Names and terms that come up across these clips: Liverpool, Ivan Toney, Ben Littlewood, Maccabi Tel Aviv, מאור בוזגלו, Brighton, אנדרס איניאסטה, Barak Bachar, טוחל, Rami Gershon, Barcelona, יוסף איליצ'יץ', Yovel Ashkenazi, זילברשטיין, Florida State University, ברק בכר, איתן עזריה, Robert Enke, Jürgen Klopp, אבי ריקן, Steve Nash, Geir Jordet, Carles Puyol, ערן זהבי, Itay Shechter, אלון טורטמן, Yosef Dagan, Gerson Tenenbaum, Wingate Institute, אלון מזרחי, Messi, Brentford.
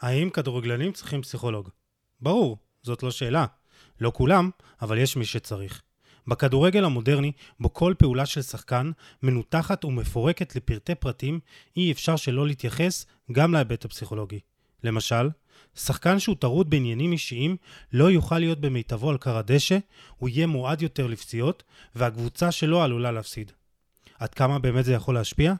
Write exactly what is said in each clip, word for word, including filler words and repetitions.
האם כדורגלנים צריכים פסיכולוג? ברור, זאת לא שאלה. לא כולם, אבל יש מי שצריך. בכדורגל המודרני, בו כל פעולה של שחקן, מנותחת ומפורקת לפרטי פרטים, אי אפשר שלא להתייחס גם להיבט הפסיכולוגי. למשל, שחקן שהוא טרוד בעניינים אישיים לא יוכל להיות במיטבו על קר הדשא, הוא יהיה מועד יותר לפציעות, והקבוצה שלו עלולה להפסיד. עד כמה באמת זה יכול להשפיע?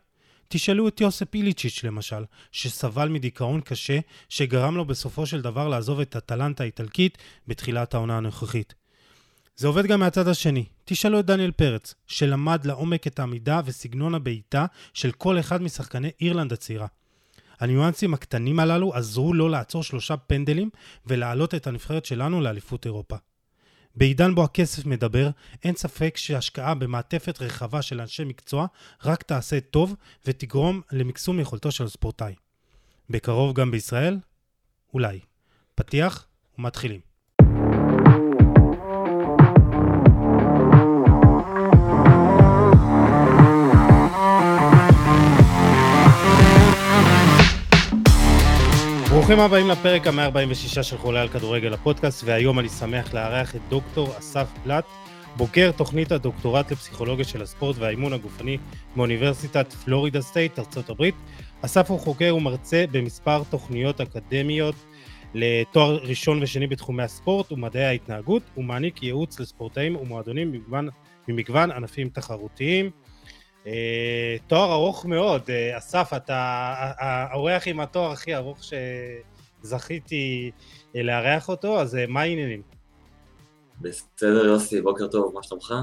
תשאלו את יוסף איליצ'יץ' למשל, שסבל מדיכאון קשה שגרם לו בסופו של דבר לעזוב את הטלנטה האיטלקית בתחילת העונה הנוכחית. זה עובד גם מהצד השני. תשאלו את דניאל פרץ, שלמד לעומק את העמידה וסגנון הבעיטה של כל אחד משחקני אירלנד הצעירה. הניואנסים הקטנים הללו עזרו לו לעצור שלושה פנדלים ולהעלות את הנבחרת שלנו לאליפות אירופה. בעידן בו הכסף מדבר, אין ספק שהשקעה במעטפת רחבה של אנשי מקצוע רק תעשה טוב ותגרום למקסום יכולתו של הספורטאי. בקרוב גם בישראל? אולי. פתיח ומתחילים. ברוכים הבאים לפרק ה-מאה ארבעים ושש של חולה על כדורגל הפודקאסט, והיום אני שמח לארח את דוקטור אסף בלט, בוגר תוכנית הדוקטורט לפסיכולוגיה של הספורט והאימון הגופני מאוניברסיטת פלורידה סטייט, ארצות הברית. אסף הוא חוקר ומרצה במספר תוכניות אקדמיות לתואר ראשון ושני בתחומי הספורט ומדעי ההתנהגות, ומעניק ייעוץ לספורטאים ומועדונים במגוון, במגוון ענפים תחרותיים. תואר ארוך מאוד. אסף, אתה האורח עם התואר הכי ארוך שזכיתי לארח אותו, אז מה העניינים? בסדר יוסי, בוקר טוב, מה שלומך?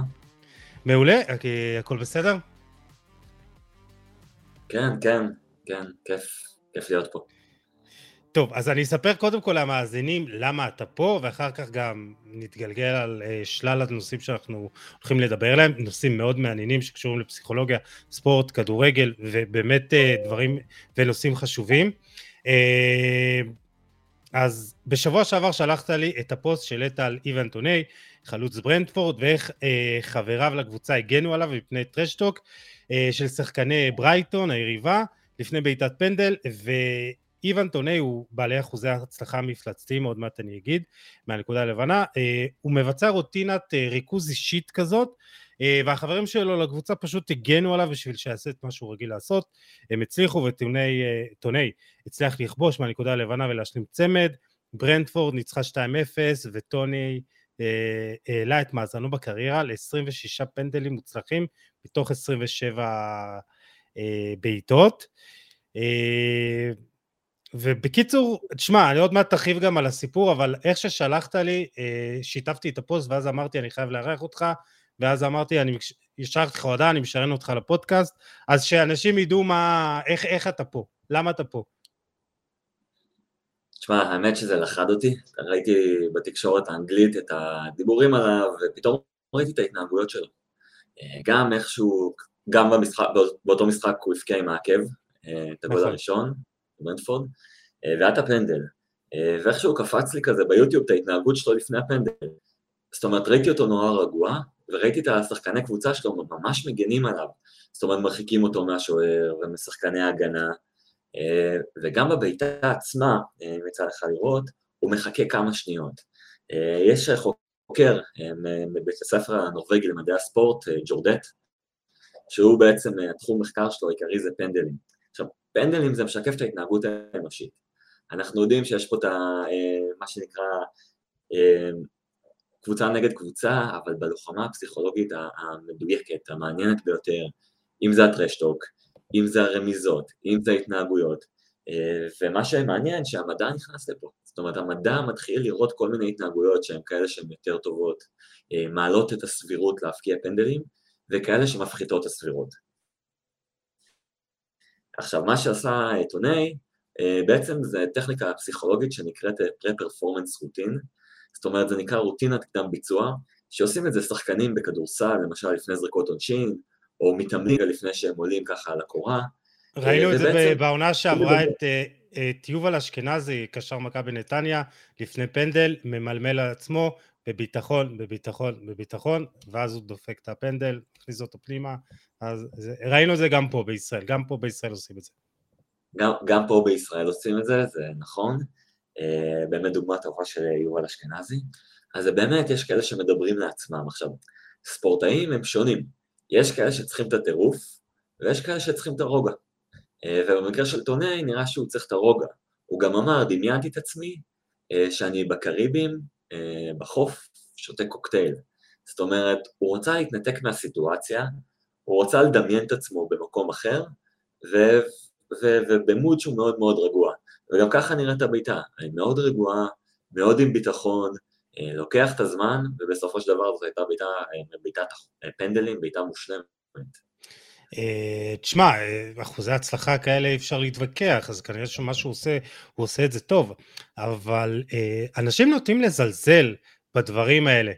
מעולה, הכל בסדר? כן, כן, כן, כיף, כיף להיות פה. טוב, אז אני אספר קודם כל למאזינים למה אתה פה, ואחר כך גם נתגלגל על שלל הנושאים שאנחנו הולכים לדבר עליהם, נושאים מאוד מעניינים שקשורים לפסיכולוגיה, ספורט, כדורגל, ובאמת דברים ונושאים חשובים. אז בשבוע שעבר שלחת לי את הפוסט שהעלית על איוון טוני, חלוץ ברנטפורד, ואיך חבריו לקבוצה הגנו עליו מפני טרשטוק של שחקני ברייטון, היריבה, לפני בעיטת פנדל, ו... איוון טוני הוא בעלי אחוזי הצלחה מפלצתיים, עוד מעט אני אגיד, מהנקודה הלבנה, הוא מבצע רוטינת ריכוז אישית כזאת, והחברים שלו לקבוצה פשוט הגנו עליו בשביל שיעשה את מה שהוא רגיל לעשות, הם הצליחו וטוני הצליח לכבוש מהנקודה הלבנה ולהשלים צמד, ברנטפורד ניצחה שתיים אפס וטוני העלה את מאזנו בקריירה ל-עשרים ושישה פנדלים מוצלחים מתוך עשרים ושבע בעיטות. ובקיצור, תשמע, אני עוד מעט תרחיב גם על הסיפור, אבל איך ששלחת לי, שיתפתי את הפוסט, ואז אמרתי, אני חייב לארח אותך, ואז אמרתי, אני אשלח לך הודעה, אני משרן אותך לפודקאסט, אז שאנשים ידעו מה, איך, איך אתה פה, למה אתה פה. תשמע, האמת שזה לחד אותי, ראיתי בתקשורת האנגלית את הדיבורים עליו, ופתאום ראיתי את ההתנהגויות שלו. גם איכשהו, גם במשחק, באותו משחק הוא הפקיע עם העקב, את הגול הראשון. ברנטפורד, ואת הפנדל, ואיכשהו קפץ לי כזה ביוטיוב את ההתנהגות שלו לפני הפנדל, זאת אומרת ראיתי אותו נורא רגוע, וראיתי את השחקני קבוצה שלו ממש מגנים עליו, זאת אומרת מרחיקים אותו מהשוער ומשחקני ההגנה, וגם בביתה עצמה, מצד אחד לראות, הוא מחכה כמה שניות. יש חוקר מבית הספר הנורווגי למדעי הספורט, ג'ורדט, שהוא בעצם, תחום מחקר שלו העיקרי זה פנדלים. עכשיו, פנדלים זה משקף את ההתנהגות האנושית. אנחנו יודעים שיש פה את מה שנקרא קבוצה נגד קבוצה, אבל בלוחמה הפסיכולוגית המדויקת, המעניינת ביותר, אם זה הטרשטוק, אם זה הרמיזות, אם זה ההתנהגויות, ומה שמעניין שהמדע נכנס לפה. זאת אומרת, המדע מתחיל לראות כל מיני התנהגויות שהן כאלה שהן יותר טובות, מעלות את הסבירות להפקיע פנדלים, וכאלה שמפחיתות את הסבירות. עכשיו, מה שעשה טוני, בעצם זה טכניקה פסיכולוגית שנקראת פרה-פרפורמנס רוטין, זאת אומרת, זה נקרא רוטינת קדם ביצוע, שעושים את זה שחקנים בכדורסל, למשל לפני זריקות עונשין, או מתאמנים לפני שהם עולים ככה על הקורה. ראינו את זה בעונה שעברה את יובל אשכנזי, קשר מכבי נתניה, לפני פנדל, ממלמל על עצמו, בביטחון, בביטחון, בביטחון, ואז הוא דופק את הפנדל, הכניס אותו פנימה, אז ראינו את זה גם פה בישראל, גם פה בישראל עושים את זה. גם, גם פה בישראל עושים את זה, זה נכון, באמת דוגמה טובה של יובל אשכנזי, אז באמת יש כאלה שמדברים לעצמם. עכשיו, ספורטאים הם שונים, יש כאלה שצריכים את הטירוף, ויש כאלה שצריכים את הרוגע, ובמקרה של טוני נראה שהוא צריך את הרוגע, הוא גם אמר, דמיינתי את עצמי, שאני בקריבים, בחוף, שותה קוקטייל, זאת אומרת, הוא רוצה להתנתק מהסיטואציה, הוא רוצה לדמיין את עצמו במקום אחר, ובמוד שהוא מאוד מאוד רגוע, וגם ככה נראית הביתה, אני מאוד רגועה, מאוד עם ביטחון, לוקח את הזמן, ובסופו של דבר זו הייתה ביתה פנדלים, ביתה מושלמת. תשמע, אחוזי הצלחה כאלה אי אפשר להתווכח, אז כנראה שמה שהוא עושה, הוא עושה את זה טוב, אבל אנשים נוטים לזלזל בדברים האלה,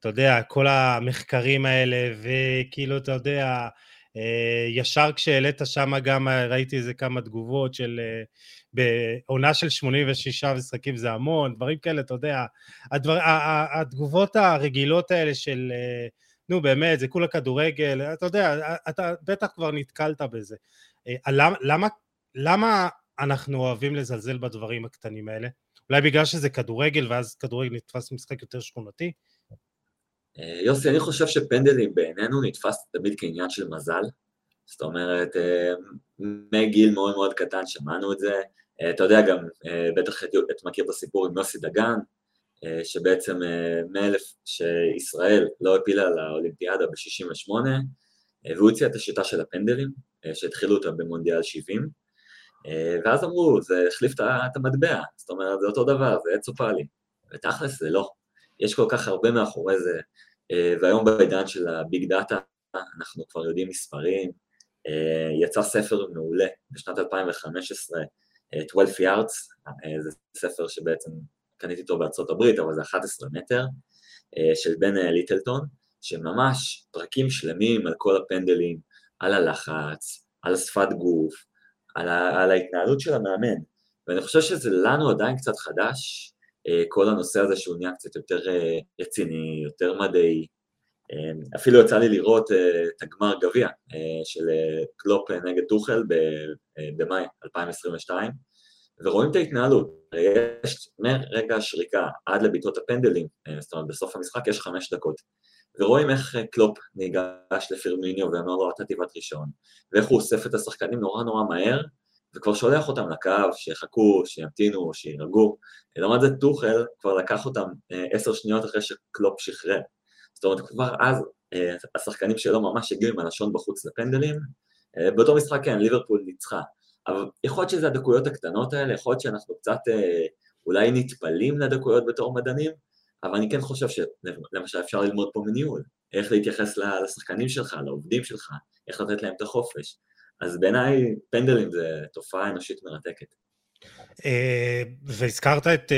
אתה יודע, כל המחקרים האלה, וכאילו, אתה יודע, ישר כשהעלית שם גם ראיתי איזה כמה תגובות של, בעונה של שמונים ושש משחקים זה המון, דברים כאלה, אתה יודע, הדבר, התגובות הרגילות האלה של, נו באמת, זה כולה כדורגל, אתה יודע, אתה בטח כבר נתקלת בזה. למה, למה, למה אנחנו אוהבים לזלזל בדברים הקטנים האלה? אולי בגלל שזה כדורגל, ואז כדורגל נתפס משחק יותר שכונתי? יוסי, אני חושב שפנדלים בעינינו נתפס תמיד כעניין של מזל, זאת אומרת, מגיל מאוד מאוד קטן שמענו את זה, אתה יודע גם, בטח את מכיר בסיפור עם יוסי דגן, שבעצם מאלף שישראל לא הפילה לאולימפיאדה ב-שישים ושמונה, והוא הציע את השיטה של הפנדלים, שהתחילו אותה במונדיאל שבעים, ואז אמרו, זה החליף את המטבע, זאת אומרת, זה אותו דבר, זה צופלי, ותכלס זה לא. יש כל כך הרבה מאחורי זה, והיום בעידן של הביג דאטה, אנחנו כבר יודעים מספרים, יצא ספר מעולה בשנת אלפיים וחמש עשרה, twelve yards, זה ספר שבעצם קניתי אותו בארצות הברית, אבל זה eleven מטר, של בן ליטלטון, שממש פרקים שלמים על כל הפנדלים, על הלחץ, על שפת גוף, על, ה- על ההתנהלות של המאמן, ואני חושב שזה לנו עדיין קצת חדש, כל הנושא הזה שהוא נהיה קצת יותר רציני, יותר מדעי, אפילו יצא לי לראות את הגמר גביע של קלופ נגד טוחל במאי אלפיים עשרים ושתיים, ורואים את ההתנהלות, יש מרגע השריקה עד לביתות הפנדלים, זאת אומרת בסוף המשחק יש חמש דקות, ורואים איך קלופ ניגש לפירמיניו ואמר לו אתה תיבת ראשון, ואיך הוא אוסף את השחקנים נורא נורא מהר, וכבר שולח אותם לקו, שיחכו, שימתינו, שירגו. למרות זה טוחל כבר לקח אותם עשר שניות אחרי שקלופ שחרר. זאת אומרת, כבר אז השחקנים שלו ממש הגיעו עם הלשון בחוץ לפנדלים. באותו משחק כן, ליברפול ניצחה. אבל יכול להיות שזה הדקויות הקטנות האלה, יכול להיות שאנחנו קצת אולי נטפלים לדקויות בתור מדענים, אבל אני כן חושב שלמשל אפשר ללמוד פה מניהול, איך להתייחס לשחקנים שלך, לעובדים שלך, איך לתת להם את החופש. אז בעיניי פנדלים זה תופעה אנושית מרתקת. והזכרת את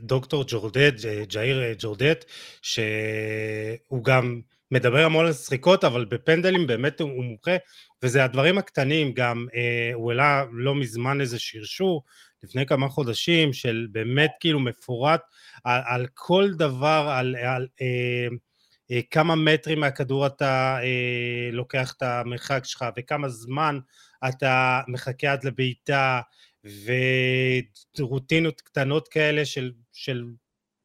דוקטור ג'ורדט, ג'איר ג'ורדט, שהוא גם מדבר המון על שחיקות, אבל בפנדלים באמת הוא מומחה, וזה הדברים הקטנים, גם הוא העלה לא מזמן איזה שרשור, לפני כמה חודשים, של באמת כאילו מפורט על, על כל דבר, על... על כמה מטרים מהכדור אתה אה, לוקח את המרחק שלך, וכמה זמן אתה מחכה עד לביתה, ורוטינות קטנות כאלה של, של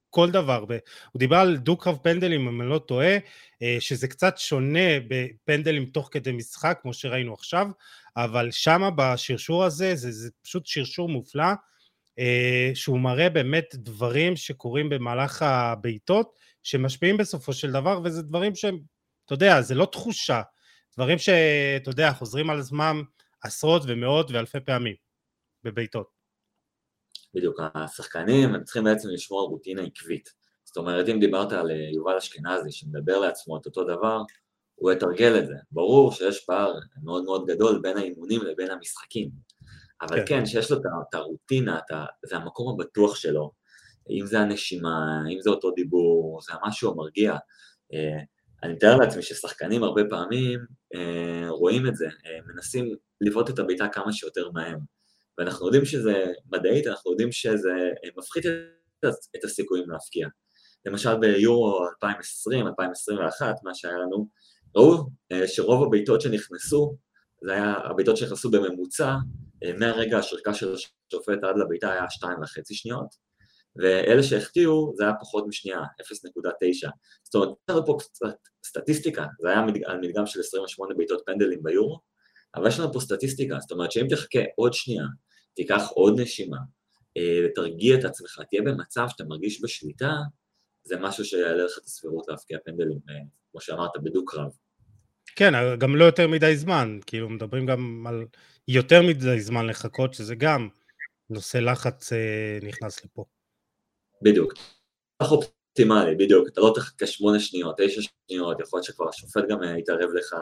כל דבר. הוא דיבר על דו-קרב פנדלים, אם אני לא טועה, אה, שזה קצת שונה בפנדלים תוך כדי משחק, כמו שראינו עכשיו, אבל שמה בשרשור הזה, זה, זה פשוט שרשור מופלא, אה, שהוא מראה באמת דברים שקורים במהלך הביתות, שמשפיעים בסופו של דבר, וזה דברים שהם, אתה יודע, זה לא תחושה, דברים שאתה יודע, חוזרים על זמן עשרות ומאות ואלפי פעמים בביתות. בדיוק, השחקנים הם צריכים בעצם לשמור על רוטינה עקבית, זאת אומרת, אם דיברת על יובל אשכנזי, שמדבר לעצמו את אותו דבר, הוא יתרגל את זה, ברור שיש פער מאוד מאוד גדול בין האימונים לבין המשחקים, אבל כן, כן שיש לו את הרוטינה, זה המקום הבטוח שלו, אם זה הנשימה, אם זה אותו דיבור, זה משהו המרגיע. אני מתאר לעצמי ששחקנים הרבה פעמים רואים את זה, מנסים לבעוט את הביתה כמה שיותר מהם, ואנחנו יודעים שזה מדעית, אנחנו יודעים שזה מפחית את הסיכויים להפקיע. למשל ביורו אלפיים ועשרים, אלפיים עשרים ואחת, מה שהיה לנו, ראו שרוב הביתות שנכנסו, זה היה הביתות שנכנסו בממוצע מהרגע השריקה של השופט עד לביתה היה שתיים וחצי שניות, ואלה שהחטיאו זה היה פחות משנייה, אפס נקודה תשע. זאת אומרת, יש פה סטטיסטיקה, זה היה על מדגם של עשרים ושמונה בעיטות פנדלים ביורו, אבל יש לנו פה סטטיסטיקה, זאת אומרת שאם תחכה עוד שנייה, תיקח עוד נשימה, תרגיע את עצמך, תהיה במצב שאתה מרגיש בשליטה, זה משהו שיעלה לך את הסבירות להפקיע פנדלים, כמו שאמרת, בדוק רב. כן, גם לא יותר מדי זמן, כאילו מדברים גם על יותר מדי זמן לחכות, שזה גם נושא לחץ נכנס לפה. בדיוק, כך אופטימלי, בדיוק, אתה לא תחכה שמונה שניות, תשע שניות, יכול להיות שכבר השופט גם יתערב לך,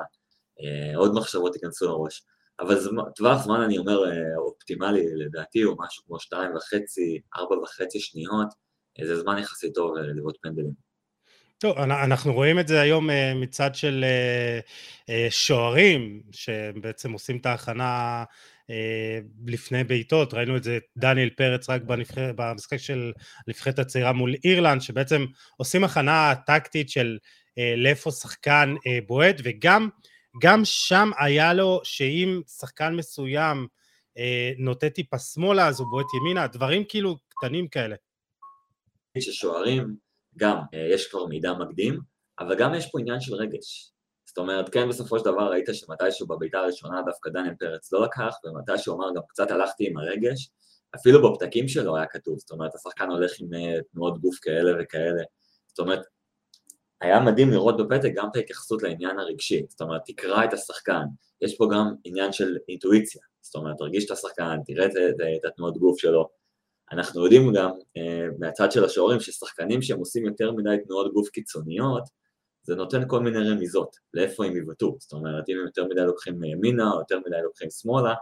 עוד מחשבות תיכנסו לראש, אבל טווח זמן אני אומר אופטימלי לדעתי הוא משהו כמו שתיים וחצי, ארבע וחצי שניות, זה זמן יחסי טוב לבעוט פנדלים. טוב, אנחנו רואים את זה היום מצד של שוערים, שבעצם עושים את ההכנה לפני בעיטות, ראינו את זה דניאל פרץ רק במשחק של נבחרת הצעירה מול אירלנד, שבעצם עושים הכנה טקטית של לאיפה שחקן בועט, וגם גם שם היה לו שאם שחקן מסוים נוטה טיפה שמאלה, אז הוא בועט ימינה, דברים כאילו קטנים כאלה. ששוערים, גם יש כבר מידע מקדים, אבל גם יש פה עניין של רגש. זאת אומרת, כן, בסופו של דבר ראית שמתישהו בביתה הראשונה דווקא דניאל פרץ לא לקח, ומתישהו אמר גם קצת הלכתי עם הרגש, אפילו בפתקים שלו היה כתוב, זאת אומרת, השחקן הולך עם תנועות גוף כאלה וכאלה, זאת אומרת, היה מדהים לראות בפתק גם את ההתייחסות לעניין הרגשי, זאת אומרת, תקרא את השחקן, יש פה גם עניין של אינטואיציה, זאת אומרת, תרגיש את השחקן, תראה את התנועות גוף שלו, אנחנו יודעים גם אה, מהצד של השוערים ששחקנים שהם עושים יותר מדי תנועות גוף קיצוניות, זה נותן כל מיני רמיזות, לאיפה הם יבטאו, זאת אומרת, אם הם יותר מדי לוקחים מימינה, או יותר מדי לוקחים שמאלה,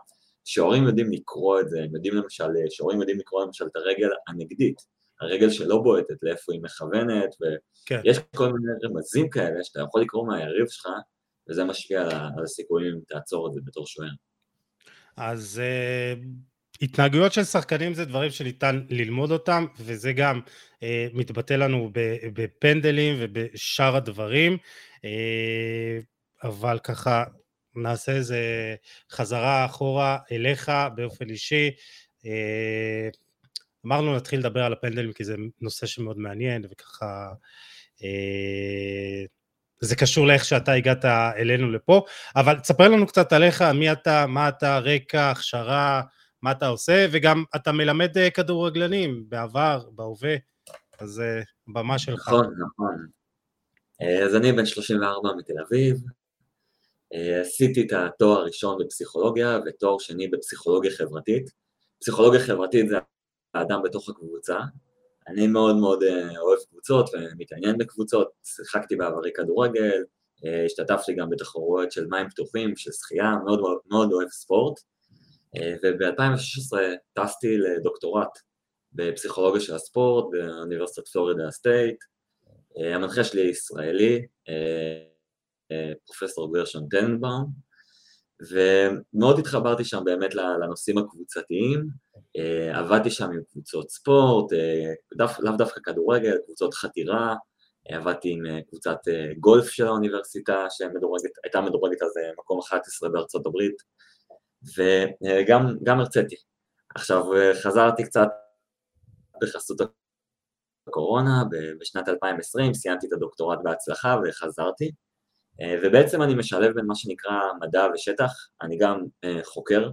שוערים יודעים לקרוא את זה, יודעים למשל, שוערים יודעים לקרוא למשל את הרגל הנגדית, הרגל שלא בועטת, לאיפה היא מכוונת, ויש כל מיני רמזים כאלה שאתה יכול לקרוא מהיריב שלך, וזה משפיע על הסיכויים אם תעצור את זה בתור שוער. אז התנהגויות של שחקנים זה דברים שניתן ללמוד אותם, וזה גם מתבטא לנו בפנדלים ובשאר הדברים, אבל ככה נעשה איזה חזרה אחורה אליך באופן אישי, אמרנו נתחיל לדבר על הפנדלים, כי זה נושא שמאוד מעניין, וככה אה, זה קשור לאיך שאתה הגעת אלינו לפה, אבל תספר לנו קצת עליך, מי אתה, מה אתה, רקע, הכשרה, מה אתה עושה, וגם אתה מלמד כדורגלנים בעבר, בהווה, אז אה, במה שלך. נכון, נכון. אז אני בן שלושים וארבע מתל אביב, עשיתי את התואר הראשון בפסיכולוגיה, ותואר שני בפסיכולוגיה חברתית. פסיכולוגיה חברתית זה האדם בתוך הקבוצה, אני מאוד מאוד אוהב קבוצות ומתעניין בקבוצות, שיחקתי בעברי כדורגל, השתתפתי גם בתחרויות של מים פתוחים, של שחייה, מאוד מאוד אוהב ספורט, וב-אלפיים ושש עשרה טסתי לדוקטורט בפסיכולוגיה של הספורט, באוניברסיטת פלורידה סטייט, המנחה שלי ישראלי, פרופסור גרשון טננבאום, ומאוד התחברתי שם באמת לנושאים הקבוצתיים, עבדתי שם עם קבוצות ספורט, לאו דווקא כדורגל, קבוצות חתירה, עבדתי עם קבוצת גולף של האוניברסיטה, שהייתה מדורגת אז מקום אחת עשרה בארצות הברית, וגם הרציתי. עכשיו חזרתי קצת בחסות הקורונה, בשנת אלפיים ועשרים סיימתי את הדוקטורט בהצלחה וחזרתי, ובעצם אני משלב בין מה שנקרא מדע ושטח, אני גם חוקר,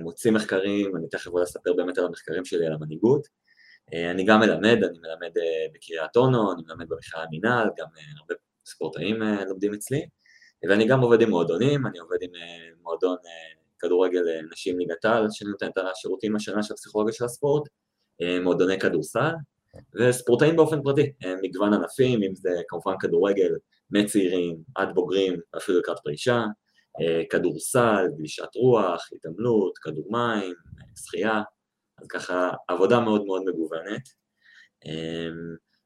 מוציא מחקרים, אני תכף אולי אספר באמת על המחקרים שלי, על המנהיגות, אני גם מלמד, אני מלמד בקריית אונו, אני מלמד במכללת מינהל, גם הרבה ספורטאים לומדים אצלי, ואני גם עובד עם מועדונים, אני עובד עם מועדון כדורגל נשים ליגת העל, שאני נותן את השירותים השנה של הפסיכולוגיה של הספורט, מועדוני כדורסל, וספורטאים באופן פרטי, מגוון ענפים, אם זה כמובן כדורגל, מצעירים, עד בוגרים, אפילו לקראת פרישה, כדורסל, גלישת רוח, התעמלות, כדור מים, שחייה, אז ככה עבודה מאוד מאוד מגוונת.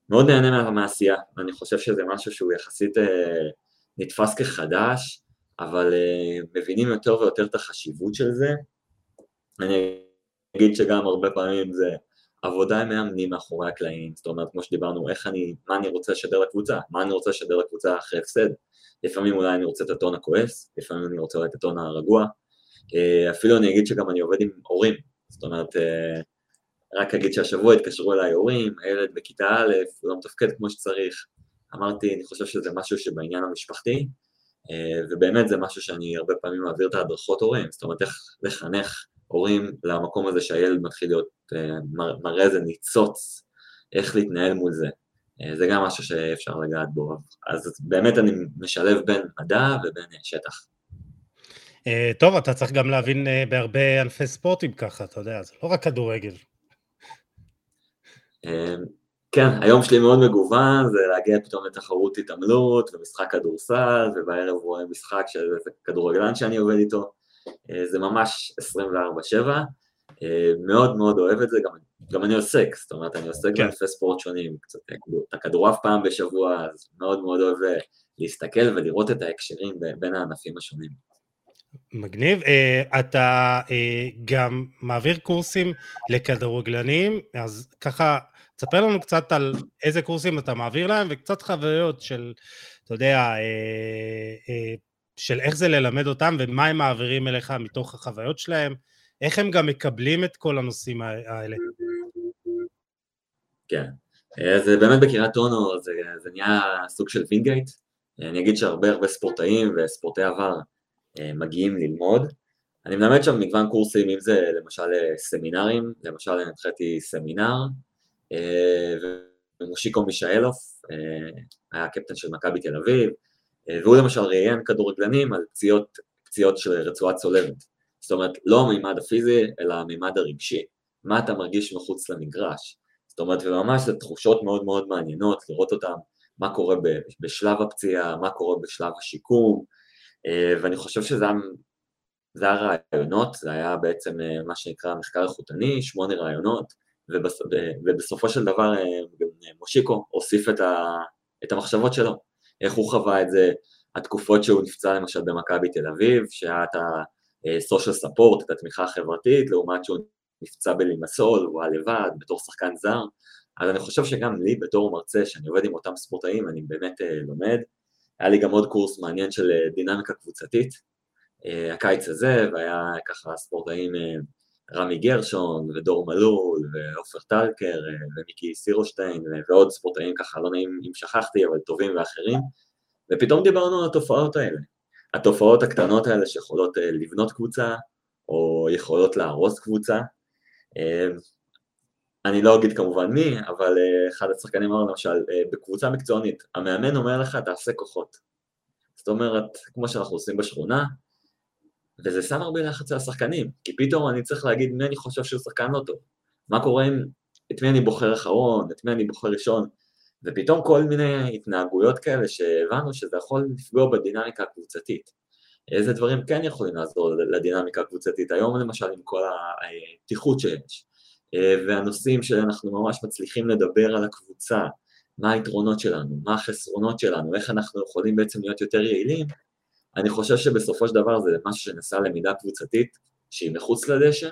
מאוד נהנה מהעשייה, ואני חושב שזה משהו שהוא יחסית נתפס כחדש, אבל מבינים יותר ויותר את החשיבות של זה. אני אגיד שגם הרבה פעמים זה עבודה עם מאמנים מאחורי הקלעים, זאת אומרת, כמו שדיברנו, איך אני, מה אני רוצה לשדר לקבוצה, מה אני רוצה לשדר לקבוצה אחרי הפסד, לפעמים אולי אני רוצה את הטון הכועס, לפעמים אני רוצה את הטון הרגוע, אפילו אני אגיד שגם אני עובד עם הורים, זאת אומרת, רק אגיד שהשבוע התקשרו אליי הורים, הילד בכיתה א', הוא לא מתפקד כמו שצריך, אמרתי, אני חושב שזה משהו שבעניין המשפחתי, ובאמת זה משהו שאני הרבה פעמים מעביר את ההדרכות הורים, זאת אומרת, איך לחנך הורים למקום הזה שהילד מתחיל להיות מראה איזה ניצוץ, איך להתנהל מול זה. זה גם משהו שאפשר לגעת בו. אז באמת אני משלב בין מדע ובין שטח. טוב, אתה צריך גם להבין בהרבה ענפי ספורטים ככה, אתה יודע, זה לא רק כדורגל. כן, היום שלי מאוד מגוון, זה להגיע פתאום לתחרות התעמלות ומשחק כדורסל, ובערב רואה משחק של כדורגלן שאני עובד איתו. זה ממש עשרים וארבע שבע, מאוד מאוד אוהב את זה, גם, גם אני עוסק, זאת אומרת, אני עוסק בענפי ספורט שונים, קצת כדורעף פעם בשבוע, אז מאוד מאוד אוהב להסתכל ולראות את ההקשרים בין הענפים השונים. מגניב, אתה גם מעביר קורסים לכדורגלנים, אז ככה, תספר לנו קצת על איזה קורסים אתה מעביר להם, וקצת חוויות של, אתה יודע, של איך זה ללמד אותם, ומה הם מעבירים אליך מתוך החוויות שלהם, איך הם גם מקבלים את כל הנושאים האלה. כן, זה באמת בקירת אונו, זה, זה נהיה סוג של וינגייט, אני אגיד שהרבה הרבה ספורטאים וספורטי עבר מגיעים ללמוד, אני מלמד שם מגוון קורסים, אם זה למשל סמינרים, למשל אני התחלתי סמינר, ומושיקו מישאלוף, היה הקפטן של מכבי תל אביב, והוא למשל ראיין כדורגלנים על פציעות, פציעות של רצועה צולבת. זאת אומרת, לא המימד הפיזי, אלא המימד הרגשי. מה אתה מרגיש מחוץ למגרש? זאת אומרת, וממש זה תחושות מאוד מאוד מעניינות, לראות אותם, מה קורה בשלב הפציעה, מה קורה בשלב השיקום, ואני חושב שזה זה הרעיונות, זה היה בעצם מה שנקרא מחקר איכותני, שמונה רעיונות, ובס, ובסופו של דבר מושיקו הוסיף את, ה, את המחשבות שלו. איך הוא חווה את זה, התקופות שהוא נפצע למשל במכבי תל אביב, שהיה את ה-social support, את התמיכה החברתית, לעומת שהוא נפצע בלימסול, הוא היה לבד, בתור שחקן זר, אז אני חושב שגם לי בתור מרצה, שאני עובד עם אותם ספורטאים, אני באמת לומד, היה לי גם עוד קורס מעניין של דינמיקה קבוצתית, הקיץ הזה, והיה ככה ספורטאים רמי גרשון, ודור מלול, ואופר טלקר, ומיקי סירושטיין, ועוד ספורטאים ככה, לא נעים אם שכחתי, אבל טובים ואחרים, ופתאום דיברנו על התופעות האלה. התופעות הקטנות האלה שיכולות לבנות קבוצה, או יכולות להרוס קבוצה. אני לא אגיד כמובן מי, אבל אחד השחקנים אמר למשל, בקבוצה מקצוענית, המאמן אומר לך, תעשה כוחות. זאת אומרת, כמו שאנחנו עושים בשכונה, וזה שם הרבה לחץ על השחקנים, כי פתאום אני צריך להגיד מי אני חושב שהוא שחקן לא טוב, מה קורה אם, את מי אני בוחר אחרון, את מי אני בוחר ראשון, ופתאום כל מיני התנהגויות כאלה שהבנו שזה יכול לפגוע בדינמיקה הקבוצתית. איזה דברים כן יכולים לעזור לדינמיקה הקבוצתית, היום למשל עם כל הפתיחות שיש, והנושאים שאנחנו ממש מצליחים לדבר על הקבוצה, מה היתרונות שלנו, מה החסרונות שלנו, איך אנחנו יכולים בעצם להיות יותר יעילים, אני חושב שבסופו של דבר זה משהו שנעשה למידה קבוצתית, שהיא מחוץ לדשא,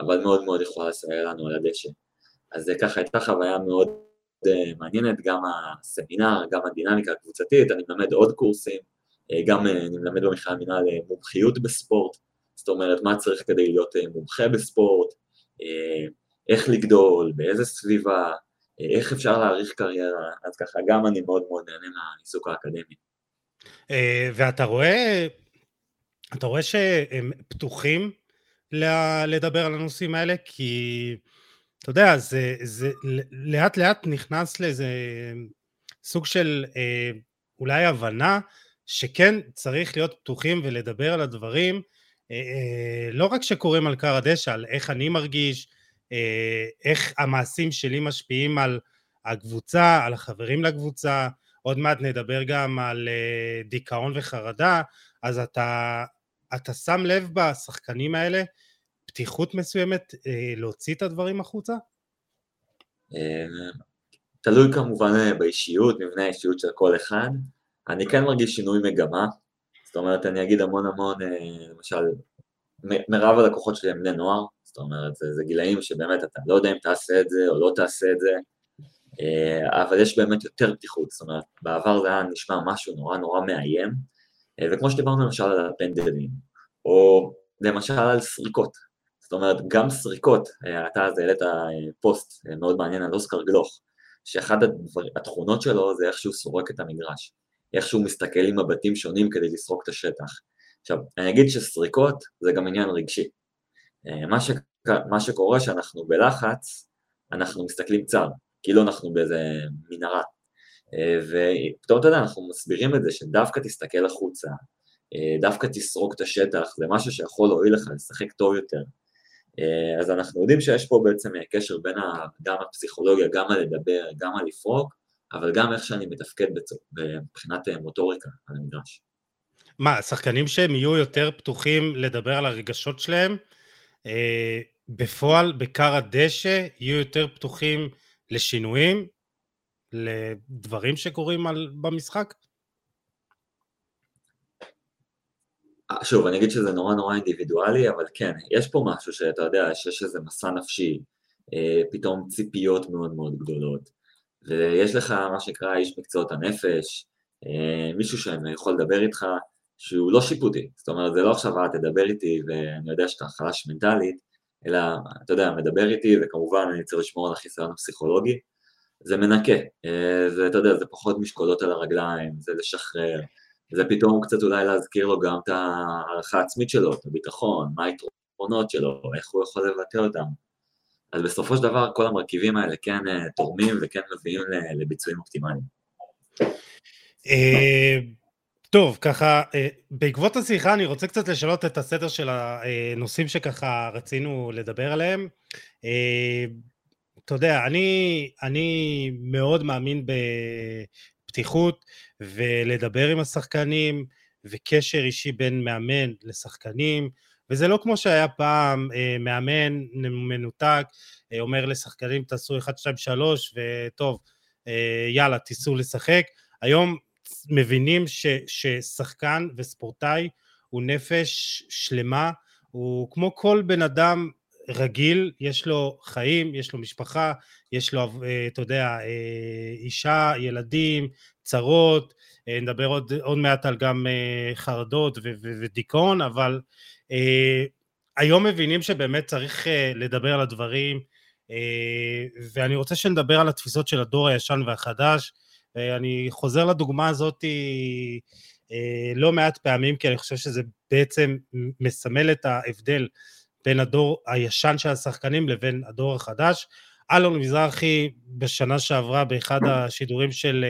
אבל מאוד מאוד יכולה לסייע לנו על הדשא. אז זה ככה הייתה חוויה מאוד מעניינת, גם הסמינר, גם הדינמיקה הקבוצתית, אני מלמד עוד קורסים, גם אני מלמד במכללה המינהל מומחיות בספורט, זאת אומרת, מה צריך כדי להיות מומחה בספורט, איך לגדול, באיזה סביבה, איך אפשר להעריך קריירה, אז ככה גם אני מאוד מאוד נהנה מהעיסוק האקדמי. ואתה רואה, אתה רואה שהם פתוחים לדבר על הנושאים האלה, כי אתה יודע, זה, זה לאט לאט נכנס לאיזה סוג של אולי הבנה, שכן צריך להיות פתוחים ולדבר על הדברים, לא רק שקוראים על קר הדשא, על איך אני מרגיש, איך המעשים שלי משפיעים על הקבוצה, על החברים לקבוצה, עוד מעט נדבר גם על דיכאון וחרדה, אז אתה, אתה שם לב בשחקנים האלה, פתיחות מסוימת, להוציא את הדברים החוצה? תלוי כמובן באישיות, מבנה האישיות של כל אחד, אני כן מרגיש שינוי מגמה, זאת אומרת, אני אגיד המון המון, למשל, מרב הלקוחות שלי הם בני נוער, זאת אומרת, זה, זה גילאים שבאמת אתה לא יודע אם תעשה את זה או לא תעשה את זה, אבל יש באמת יותר פתיחות, זאת אומרת, בעבר זה היה נשמע משהו נורא נורא מאיים, וכמו שדיברנו למשל על הפנדלים, או למשל על סריקות, זאת אומרת גם סריקות, אתה אז העלית פוסט מאוד מעניין על אוסקר גלוך, שאחת התכונות שלו זה איך שהוא סורק את המגרש, איך שהוא מסתכל עם מבטים שונים כדי לסרוק את השטח. עכשיו, אני אגיד שסריקות זה גם עניין רגשי, מה, ש... מה שקורה שאנחנו בלחץ, אנחנו מסתכלים צר, כאילו אנחנו באיזה מנהרה, ופתאום אתה יודע, אנחנו מסבירים את זה שדווקא תסתכל החוצה, דווקא תסרוק את השטח, זה משהו שיכול להועיל לך לשחק טוב יותר. אז אנחנו יודעים שיש פה בעצם קשר בין גם הפסיכולוגיה, גם לדבר, גם לפרוק, אבל גם איך שאני מתפקד מבחינת מוטוריקה על המגרש. מה, שחקנים שהם יהיו יותר פתוחים לדבר על הרגשות שלהם, בפועל, בקר הדשא, יהיו יותר פתוחים לשינויים, לדברים שקורים במשחק? שוב, אני אגיד שזה נורא נורא אינדיבידואלי, אבל כן, יש פה משהו שאתה יודע, שיש איזה מסע נפשי, פתאום ציפיות מאוד מאוד גדולות, ויש לך מה שקרא איש מקצועות הנפש, מישהו שיכול לדבר איתך, שהוא לא שיפוטי, זאת אומרת, זה לא עכשיו, תדבר איתי ואני יודע שאתה חלש מנטלית, אלא, אתה יודע, מדבר איתי, וכמובן אני צריך לשמור על החיסיון הפסיכולוגי, זה מנקה, זה, אתה יודע, זה פחות משקולות על הרגליים, זה לשחרר, זה פתאום קצת אולי להזכיר לו גם את הערכה העצמית שלו, את הביטחון, מה היתרונות שלו, איך הוא יכול לבטא אותם. אז בסופו של דבר, כל המרכיבים האלה כן תורמים וכן מביאים לביצועים אופטימליים. טוב, ככה, בעקבות השיחה אני רוצה קצת לשנות את הסדר של הנושאים שככה רצינו לדבר עליהם. אתה יודע, אני, אני מאוד מאמין בפתיחות, ולדבר עם השחקנים, וקשר אישי בין מאמן לשחקנים, וזה לא כמו שהיה פעם, מאמן מנותק, אומר לשחקנים, תעשו אחת, שתיים, שלוש, וטוב, יאללה, תיסו לשחק. היום מבינים ש, ששחקן וספורטאי הוא נפש שלמה, הוא כמו כל בן אדם, רגיל, יש לו חיים, יש לו משפחה, יש לו, אתה יודע, אישה, ילדים, צרות, נדבר עוד, עוד מעט על גם חרדות ו- ו- ודיכאון, אבל אה, היום מבינים שבאמת צריך אה, לדבר על הדברים, אה, ואני רוצה שנדבר על התפיסות של הדור הישן והחדש, אה, אני חוזר לדוגמה הזאת אה, לא מעט פעמים, כי אני חושב שזה בעצם מסמל את ההבדל, בין הדור הישן של השחקנים לבין הדור החדש. אלון מזרחי בשנה שעברה באחד השידורים של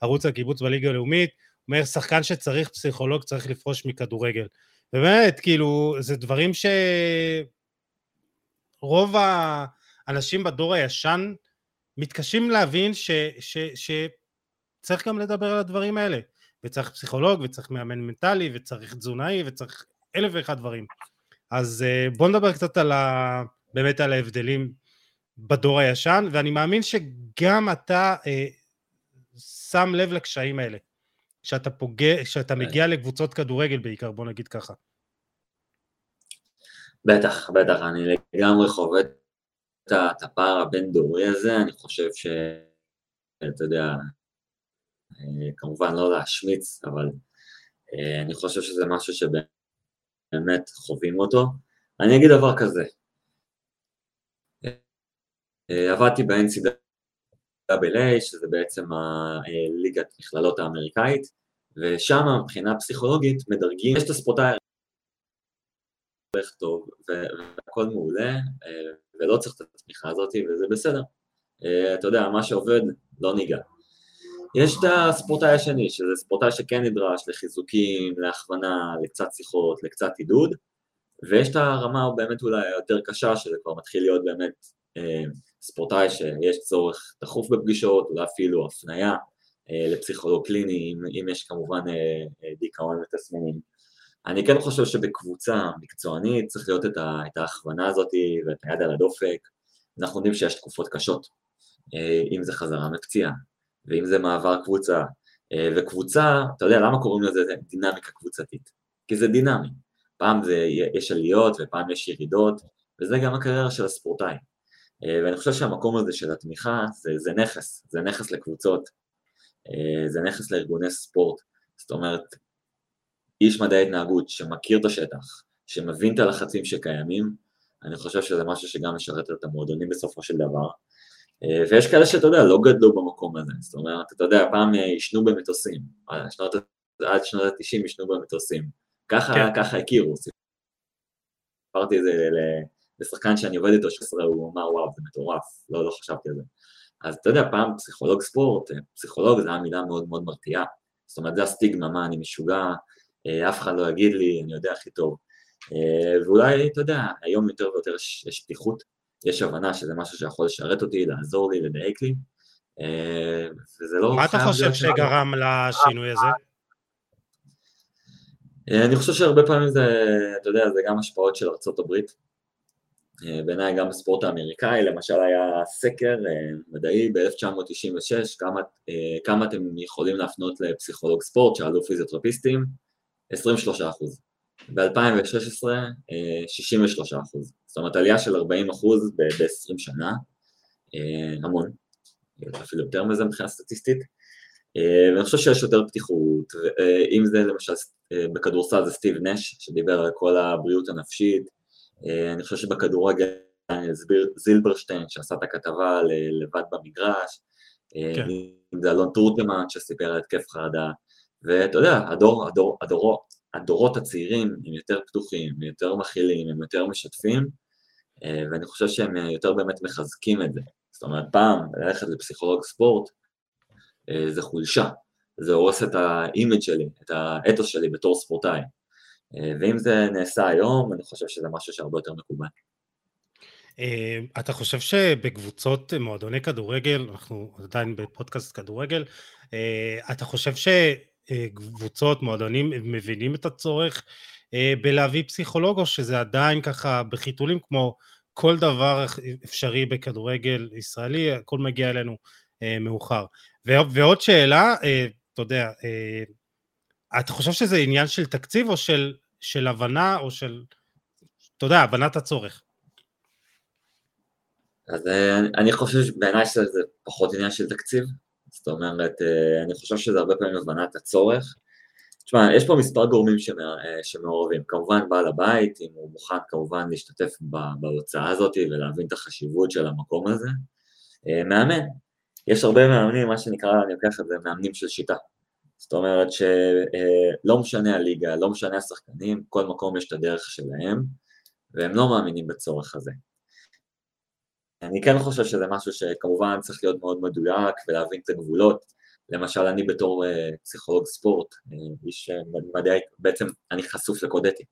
ערוץ הקיבוץ בליגה הלאומית, אומר שחקן שצריך פסיכולוג צריך לפרוש מכדורגל. באמת, כאילו, זה דברים שרוב האנשים בדור הישן מתקשים להבין ש... ש... ש... צריך גם לדבר על הדברים האלה, וצריך פסיכולוג, וצריך מאמן מנטלי, וצריך תזונאי, וצריך אלף ואחד דברים. אז בואו נדבר קצת על ה... באמת על ההבדלים בדור הישן, ואני מאמין שגם אתה אה, שם לב לקשיים האלה, שאתה, פוגע, שאתה מגיע לקבוצות כדורגל בעיקר, בואו נגיד ככה. בטח, בטח, אני לגמרי חווה את הפער הבין דורי הזה, אני חושב ש... אתה יודע, כמובן לא להשמיץ, אבל אה, אני חושב שזה משהו שבין... באמת חווים אותו. אני אגיד דבר כזה, עבדתי ב-אן סי דאבל איי, שזה בעצם הליגת מכללות האמריקאית, ושם מבחינה פסיכולוגית מדרגים, יש את הספורטאי הולך טוב, והכל מעולה, ולא צריך את התמיכה הזאת, וזה בסדר. אתה יודע, מה שעובד לא ניגע. יש את הספורטאי השני, שזה ספורטאי שכן נדרש לחיזוקים, להכוונה, לקצת שיחות, לקצת עידוד, ויש את הרמה באמת אולי יותר קשה, שזה כבר מתחיל להיות באמת אה, ספורטאי שיש צורך דחוף בפגישות, אולי אפילו הפנייה אה, לפסיכולוג קליני, אם, אם יש כמובן אה, דיכאון ותסמינים. אני כן חושב שבקבוצה מקצוענית צריך להיות את, ה, את ההכוונה הזאת ואת היד על הדופק, אנחנו יודעים שיש תקופות קשות, אה, אם זה חזרה מפציעה. ואם זה מעבר קבוצה, וקבוצה, אתה יודע, למה קוראים לזה דינמיקה קבוצתית? כי זה דינמי. פעם זה, יש עליות, ופעם יש ירידות, וזה גם הקריירה של הספורטאי. ואני חושב שהמקום הזה של התמיכה, זה, זה נכס, זה נכס לקבוצות, זה נכס לארגוני ספורט. זאת אומרת, איש מדעי התנהגות שמכיר את השטח, שמבין את הלחצים שקיימים, אני חושב שזה משהו שגם משרת את המועדונים בסופו של דבר, ויש כאלה שאתה יודע, לא גדלו במקום הזה, זאת אומרת, אתה יודע, פעם ישנו במטוסים, שנות, עד שנות ה-תשעים ישנו במטוסים, ככה, כן. ככה הכירו, סיפרתי את זה לשחקן שאני עובד איתו, שחסרה, הוא אמר, וואו, זה מטורף, לא, לא חשבתי על זה. אז אתה יודע, פעם פסיכולוג ספורט, פסיכולוג זה המילה מאוד מאוד מרתיעה, זאת אומרת, זה הסטיגמה, מה, אני משוגע, אף אחד לא יגיד לי, אני יודע הכי טוב, ואולי, אתה יודע, היום יותר ויותר יש פתיחות, יש הבנה שזה משהו שיכול לשרת אותי, לעזור לי, לדייק לי, וזה לא... מה אתה חושב שגרם לשינוי הזה? אני חושב שהרבה פעמים זה, אתה יודע, זה גם השפעות של ארצות הברית, בעיניי גם הספורט האמריקאי, למשל היה סקר מדעי ב-אלף תשע מאות תשעים ושש, כמה, כמה אתם יכולים להפנות לפסיכולוג ספורט, שאלו פיזיותרפיסטים, עשרים ושלושה אחוז. ב-אלפיים ושש עשרה, שישים ושלושה אחוז. זאת אומרת, עלייה של ארבעים אחוז ב-עשרים שנה, המון, אפילו יותר מזה מבחינה סטטיסטית, ואני חושב שיש יותר פתיחות, אם זה למשל בכדורסל זה סטיב נש, שדיבר על כל הבריאות הנפשית, אני חושב שבכדורגל זילברשטיין שעשה את הכתבה לבד במגרש, זה אלון טורטמן שסיפר על התקף חרדה, ואתה יודע, הדורות הצעירים הם יותר פתוחים, הם יותר מכילים, הם יותר משתפים, ואני חושב שהם יותר באמת מחזקים את זה. זאת אומרת, פעם ללכת לפסיכולוג ספורט, זה חולשה, זה הורס את האימג' שלי, את האתוס שלי בתור ספורטאי. ואם זה נעשה היום, אני חושב שזה משהו שהרבה יותר מקובל. אתה חושב שבקבוצות מועדוני כדורגל, אנחנו עדיין בפודקאסט כדורגל, אתה חושב שקבוצות, מועדונים, מבינים את הצורך בלהביא פסיכולוג, או שזה עדיין ככה בחיתולים, כמו כל דבר אפשרי בכדורגל ישראלי, הכל מגיע אלינו מאוחר. ועוד שאלה, אתה יודע, אתה חושב שזה עניין של תקציב או של, של הבנה או של, אתה יודע, הבנת הצורך? אז אני חושב שבעיניי שזה פחות עניין של תקציב, זאת אומרת, אני חושב שזה הרבה פעמים הבנת הצורך. תשמע, יש פה מספר גורמים שמעורבים, כמובן בעל הבית, אם הוא מוכן כמובן להשתתף בהוצאה הזאת ולהבין את החשיבות של המקום הזה, מאמן. יש הרבה מאמנים, מה שנקרא, אני לוקח את זה, מאמנים של שיטה. זאת אומרת שלא משנה הליגה, לא משנה השחקנים, כל מקום יש את הדרך שלהם, והם לא מאמינים בצורך הזה. אני כן חושב שזה משהו שכמובן צריך להיות מאוד מדויק ולהבין את הגבולות. למשל, אני בתור פסיכולוג ספורט, איש מדעי, בעצם אני חשוף לקודטי.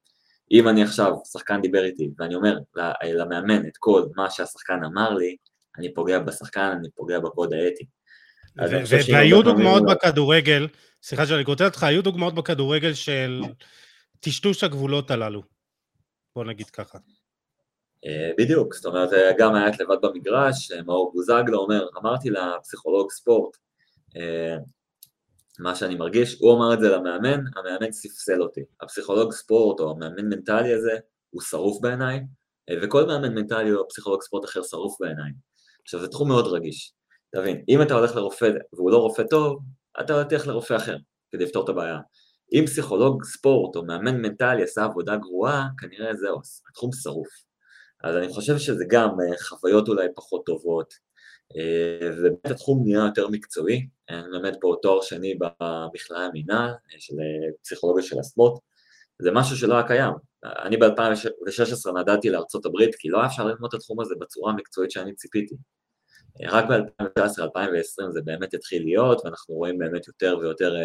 אם אני עכשיו, שחקן דיבר איתי, ואני אומר למאמן את כל מה שהשחקן אמר לי, אני פוגע בשחקן, אני פוגע בקוד האתי. והיו דוגמאות בכדורגל, סליחה שאני כותב אותך, היו דוגמאות בכדורגל של טשטוש הגבולות הללו, בוא נגיד ככה. בדיוק, זאת אומרת, גם היה את לבד במגרש, מאור בוזגלו אומר, אמרתי לפסיכולוג ספורט, מה שאני מרגיש, הוא אמר את זה למאמן, המאמן ספסל אותי, הפסיכולוג ספורט או המאמן מנטלי הזה, הוא שרוף בעיניי, וכל מאמן מנטלי או פסיכולוג ספורט אחר שרוף בעיניי. עכשיו, זה תחום מאוד רגיש. תבין, אם אתה הולך לרופא והוא לא רופא טוב, אתה הולך לרופא אחר כדי לפתור את הבעיה. אם פסיכולוג ספורט או מאמן מנטלי עשה עבודה גרועה, כנראה זה עוס, התחום שרוף. אז אני חושב שזה גם חוויות אולי פחות טובות, ובאמת התחום נהיה יותר מקצועי, אני לומד פה תואר שני במכללה המינהל של פסיכולוגיה של הספורט, זה משהו שלא היה קיים. אני ב-אלפיים ושש עשרה נדדתי לארצות הברית, כי לא אפשר ללמוד את התחום הזה בצורה המקצועית שאני ציפיתי. רק ב-אלפיים ותשע עשרה עד אלפיים ועשרים זה באמת התחיל להיות, ואנחנו רואים באמת יותר ויותר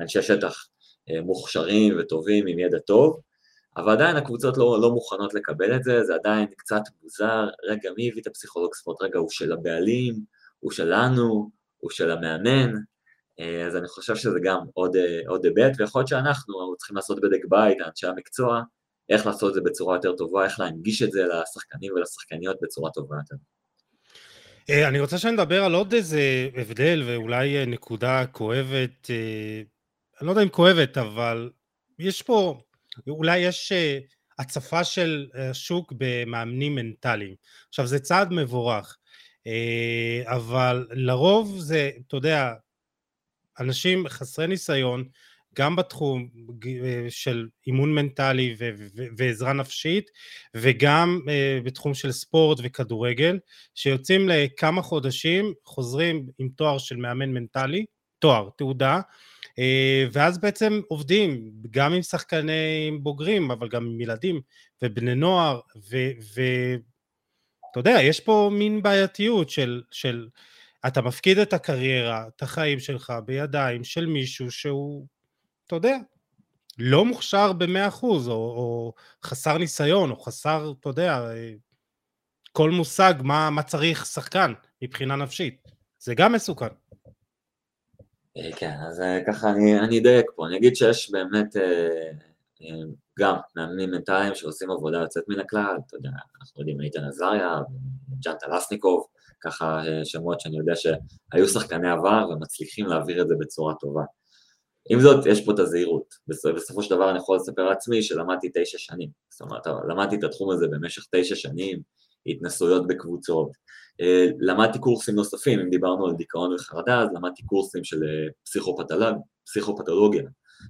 אנשי שטח מוכשרים וטובים עם ידע טוב, אבל עדיין הקבוצות לא, לא מוכנות לקבל את זה, זה עדיין קצת מוזר, רגע מי הביא את הפסיכולוג ספורט, רגע הוא של הבעלים, הוא שלנו, הוא של המאמן, אז אני חושב שזה גם עוד, עוד היבט, ויכול להיות שאנחנו צריכים לעשות בדק בית, אנשי המקצוע, איך לעשות את זה בצורה יותר טובה, איך להנגיש את זה לשחקנים ולשחקניות בצורה טובה יותר. אני רוצה שנדבר על עוד איזה הבדל ואולי נקודה כואבת, אני לא יודע אם כואבת, אבל יש פה, אולי יש הצפה של השוק במאמנים מנטליים. עכשיו זה צעד מבורך, אבל לרוב זה, אתה יודע, אנשים חסרי ניסיון, גם בתחום של אימון מנטלי ו- ו- ועזרה נפשית, וגם uh, בתחום של ספורט וכדורגל, שיוצאים לכמה חודשים, חוזרים עם תואר של מאמן מנטלי, תואר, תעודה, uh, ואז בעצם עובדים, גם עם שחקנים בוגרים, אבל גם עם ילדים ובני נוער, ואתה יודע, יש פה מין בעייתיות של... של אתה מפקיד את הקריירה, את החיים שלך בידיים של מישהו שהוא, אתה יודע, לא מוכשר ב-מאה אחוז, או, או חסר ניסיון, או חסר, אתה יודע, כל מושג מה, מה צריך שחקן מבחינה נפשית. זה גם מסוכן. כן, אז ככה אני, אני אדייק פה. אני אגיד שיש באמת גם מאמנים מנטליים שעושים עבודה לצאת מן הכלל, אתה יודע, אנחנו יודעים, איתן עזריה, ג'אנטה לסניקוב, ככה שמות שאני יודע שהיו שחקני עבר ומצליחים להעביר את זה בצורה טובה. עם זאת, יש פה את הזהירות. בסופו של דבר אני יכול לספר לעצמי שלמדתי תשע שנים. זאת אומרת, למדתי את התחום הזה במשך תשע שנים, התנסויות בקבוצות. למדתי קורסים נוספים, אם דיברנו על דיכאון וחרדה, אז למדתי קורסים של פסיכופתולוגיה.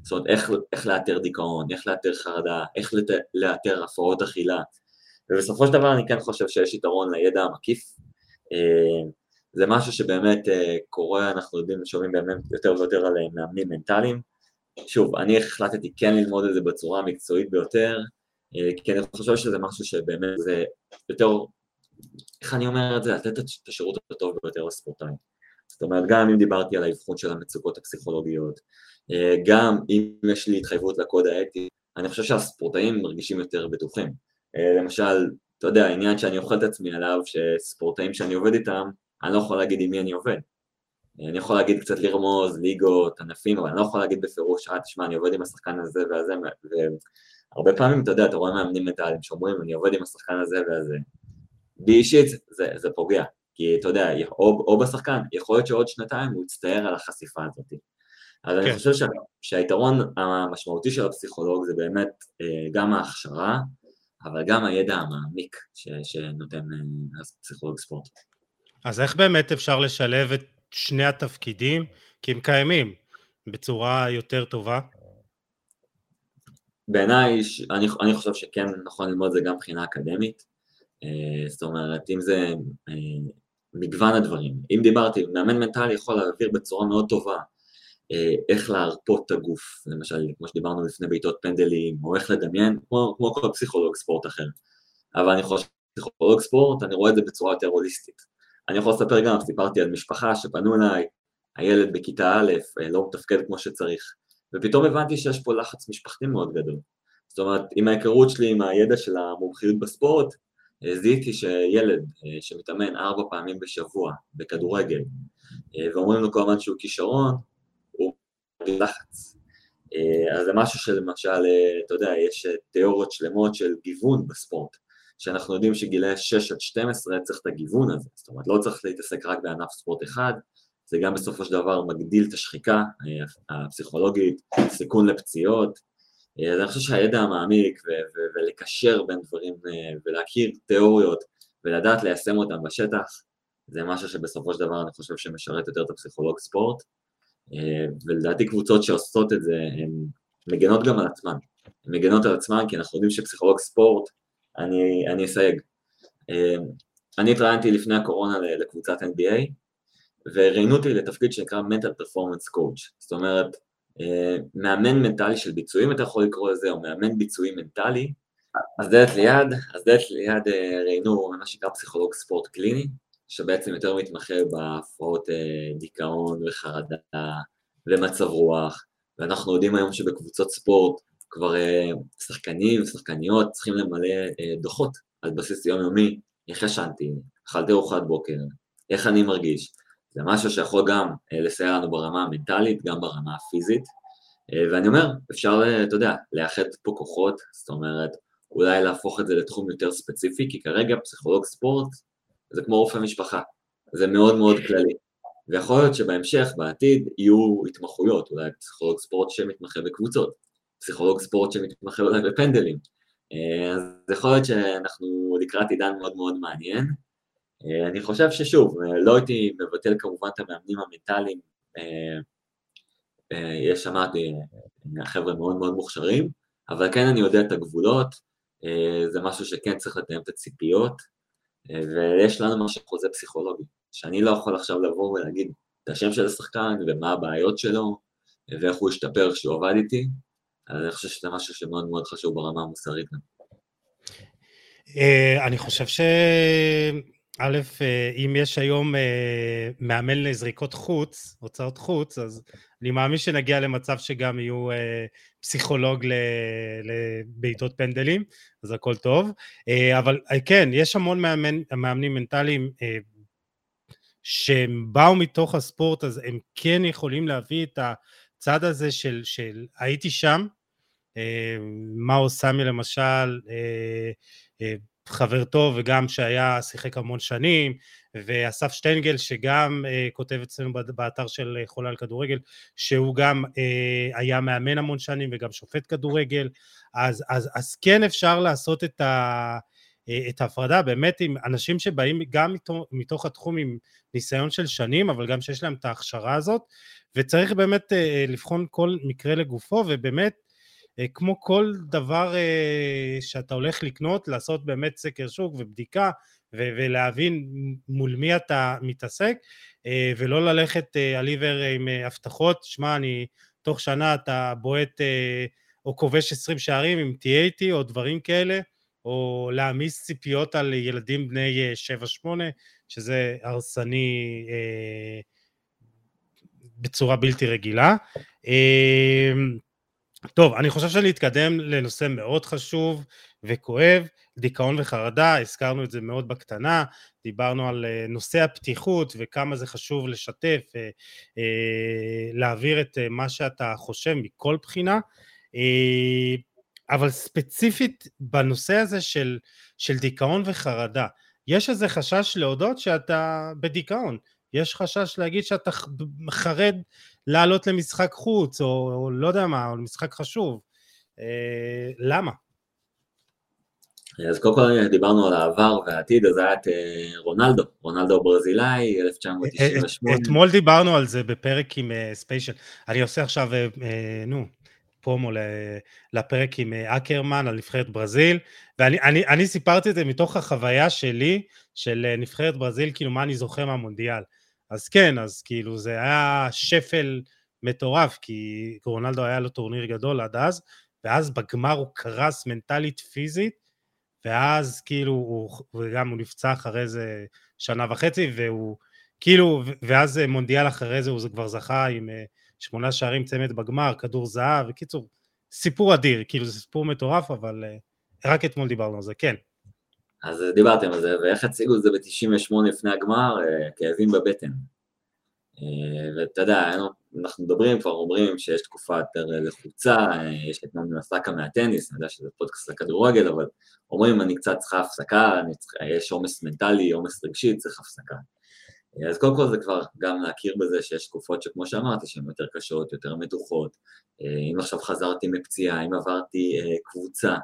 זאת אומרת, איך, איך לאתר דיכאון, איך לאתר חרדה, איך לת... לאתר הפרעות אכילה. ובסופו של דבר אני כן חושב שיש יתרון לידע המקיף, זה משהו שבאמת קורה, אנחנו יודעים ושומעים באמת יותר ויותר על מאמנים מנטליים. שוב, אני החלטתי כן ללמוד את זה בצורה המקצועית ביותר, כי אני חושב שזה משהו שבאמת זה יותר, איך אני אומר את זה, לתת את השירות הטוב ביותר לספורטאים. זאת אומרת, גם אם דיברתי על האבחון של המצוקות הפסיכולוגיות, גם אם יש לי התחייבות לקוד האתי, אני חושב שהספורטאים מרגישים יותר בטוחים. למשל, אתה יודע, העניין שאני אוכל את עצמי עליו, שספורטאים שאני עובד איתם, אני לא יכול להגיד עם מי אני עובד. אני יכול להגיד קצת לרמוז, ליגות, ענפים, אבל אני לא יכול להגיד בפירוש, אה, תשמע, אני עובד עם השחקן הזה והזה, והרבה פעמים, אתה יודע, אתה רואה מאמנים מנטליים שאומרים, אני עובד עם השחקן הזה והזה. באישית, זה, זה פוגע, כי אתה יודע, או, או בשחקן, יכול להיות שעוד שנתיים הוא יצטער על החשיפה הזאת. אז כן. אני חושב שה, שהיתרון המשמעותי של הפסיכולוג זה באמת גם ההכשרה, אבל גם הידע המעמיק שנותן פסיכולוג ספורט. אז איך באמת אפשר לשלב את שני התפקידים, כי הם קיימים, בצורה יותר טובה? בעיניי, אני, אני חושב שכן נכון ללמוד את זה גם מבחינה אקדמית, זאת אומרת, אם זה מגוון הדברים. אם דיברתי, מאמן מנטלי יכול להעביר בצורה מאוד טובה, איך להרפות את הגוף, למשל, כמו שדיברנו לפני בעיטות פנדלים, או איך לדמיין, כמו, כמו כל פסיכולוג ספורט אחר. אבל אני חושב שפסיכולוג ספורט, אני רואה את זה בצורה יותר הוליסטית. אני יכול לספר גם, סיפרתי על משפחה שפנו אליי, הילד בכיתה א', לא מתפקד כמו שצריך, ופתאום הבנתי שיש פה לחץ משפחתי מאוד גדול. זאת אומרת, עם ההיכרות שלי, עם הידע של המומחיות בספורט, זיהיתי שילד שמתאמן ארבע פעמים בשבוע, בכדורגל, ואומרים לו כל הזמן שהוא כישרון, לחץ. אז זה משהו שלמשל, אתה יודע, יש תיאוריות שלמות של גיוון בספורט, שאנחנו יודעים שגילי שש עד שתים עשרה צריך את הגיוון הזה, זאת אומרת, לא צריך להתעסק רק בענף ספורט אחד, זה גם בסופו של דבר מגדיל את השחיקה הפסיכולוגית, סיכון לפציעות, אז אני חושב שהידע המעמיק ו- ו- ולקשר בין דברים ולהכיר תיאוריות ולדעת ליישם אותם בשטח, זה משהו שבסופו של דבר אני חושב שמשרת יותר את הפסיכולוג ספורט, ולדעתי קבוצות שעושות את זה, הן מגנות גם על עצמן. הן מגנות על עצמן, כי אנחנו יודעים שפסיכולוג ספורט, אני, אני אסייג. אני התראיינתי לפני הקורונה לקבוצת אן בי איי, וראיינו אותי לתפקיד שנקרא Mental Performance Coach. זאת אומרת, מאמן מנטלי של ביצועים, אתה יכול לקרוא לזה, או מאמן ביצועים מנטלי. אז דלת ליד, אז דלת ליד ראיינו מה שנקרא פסיכולוג ספורט קליני, שבעצם יותר מתמחה בהפרעות דיכאון וחרדה ומצב רוח, ואנחנו יודעים היום שבקבוצות ספורט כבר שחקנים ושחקניות צריכים למלא דוחות על בסיס יומיומי, איך ישנתי, אכלתי ארוחת בוקר, איך אני מרגיש. זה משהו שיכול גם לסייע לנו ברמה המנטלית, גם ברמה הפיזית, ואני אומר, אפשר, אתה יודע, לאחד פה כוחות, זאת אומרת, אולי להפוך את זה לתחום יותר ספציפי, כי כרגע פסיכולוג ספורט, זה כמו רופא משפחה, זה מאוד מאוד כללי, ויכול להיות שבהמשך, בעתיד, יהיו התמחויות, אולי פסיכולוג ספורט שמתמחה בקבוצות, פסיכולוג ספורט שמתמחה אולי בפנדלים, אז יכול להיות שאנחנו לקראת עידן מאוד מאוד מעניין, אני חושב ששוב, לא הייתי מבטל כמובן את המאמנים המנטליים יש שם חבר'ה מאוד מאוד מוכשרים, אבל כן אני יודע את הגבולות, זה משהו שכן צריך לתאם את הציפיות, ויש לנו משהו חוזה פסיכולוגי, שאני לא יכול עכשיו לבוא ולהגיד את השם של השחקן ומה הבעיות שלו, ואיך הוא השתפר כשהוא עובד איתי, אני חושב שזה משהו שמאוד מאוד חשוב ברמה המוסרית. אני חושב ש... א', אם יש היום מאמן לזריקות חוץ, הוצאות חוץ, אז אני מאמין שנגיע למצב שגם יהיו פסיכולוג לבעיטות פנדלים, אז הכל טוב. אבל כן, יש המון מאמן, מאמנים מנטליים שהם באו מתוך הספורט, אז הם כן יכולים להביא את הצד הזה של, של הייתי שם, מה עושה מי למשל, חברתו וגם שהיה שיחק המון שנים, ואסף שטיינגל שגם אה, כותב אצלנו באתר של חולה על כדורגל, שהוא גם אה, היה מאמן המון שנים וגם שופט כדורגל, אז, אז, אז כן אפשר לעשות את, ה, אה, את ההפרדה, באמת עם אנשים שבאים גם מתוך, מתוך התחום עם ניסיון של שנים, אבל גם שיש להם את ההכשרה הזאת, וצריך באמת אה, לבחון כל מקרה לגופו, ובאמת, כמו כל דבר שאתה הולך לקנות, לעשות באמת סקר שוק ובדיקה, ולהבין מול מי אתה מתעסק, ולא ללכת על עיוור עם הבטחות, שמע, אני תוך שנה אתה בועט או כובש עשרים שערים עם טי אייטי או דברים כאלה, או להעמיס ציפיות על ילדים בני שבע שמונה, שזה הרסני בצורה בלתי רגילה. טוב, אני חושב שלהתקדם לנושא מאוד חשוב וכואב, דיכאון וחרדה, הזכרנו את זה מאוד בקטנה, דיברנו על נושא הפתיחות וכמה זה חשוב לשתף, להעביר את מה שאתה חושב מכל בחינה, אבל ספציפית בנושא הזה של, של דיכאון וחרדה, יש איזה חשש להודות שאתה בדיכאון, יש חשש להגיד שאתה חרד לעלות למשחק חוץ, או, או לא יודע מה, או למשחק חשוב. אה, למה? אז קודם כל דיברנו על העבר והעתיד, אז היה את אה, רונלדו, רונלדו ברזילאי, אלף תשע מאות תשעים ושמונה. את, אתמול דיברנו על זה בפרק עם אה, ספיישל, אני עושה עכשיו, אה, אה, נו, פומו לפרק עם אקרמן על נבחרת ברזיל, ואני אני, אני סיפרתי את זה מתוך החוויה שלי, של נבחרת ברזיל, כאילו מה אני זוכר מהמונדיאל. אז כן, אז כאילו זה היה שפל מטורף, כי רונלדו היה לו טורניר גדול עד אז, ואז בגמר הוא קרס מנטלית פיזית, ואז כאילו הוא, וגם הוא נפצע אחרי זה שנה וחצי, והוא כאילו, ואז מונדיאל אחרי זה הוא כבר זכה עם שמונה שערים צמד בגמר, כדור זהב, וקיצור, סיפור אדיר, כאילו זה סיפור מטורף, אבל רק אתמול דיברנו על זה, כן. אז דיברתם על זה, ואיך הציגו את זה ב-תשעים ושמונה לפני הגמר, כאבים בבטן. ואתה יודע, אנחנו מדברים, כבר אומרים שיש תקופה יותר לחוצה, יש את נעמי הפסקה מהטניס, אני יודע שזה פודקאסט לכדורגל, אבל אומרים, אני קצת צריכה הפסקה, יש עומס מנטלי, עומס רגשי, צריך הפסקה. אז קודם כל זה כבר גם להכיר בזה שיש תקופות שכמו שאמרתי, שהן יותר קשות, יותר מתוחות, אם עכשיו חזרתי מפציעה, אם עברתי קבוצה,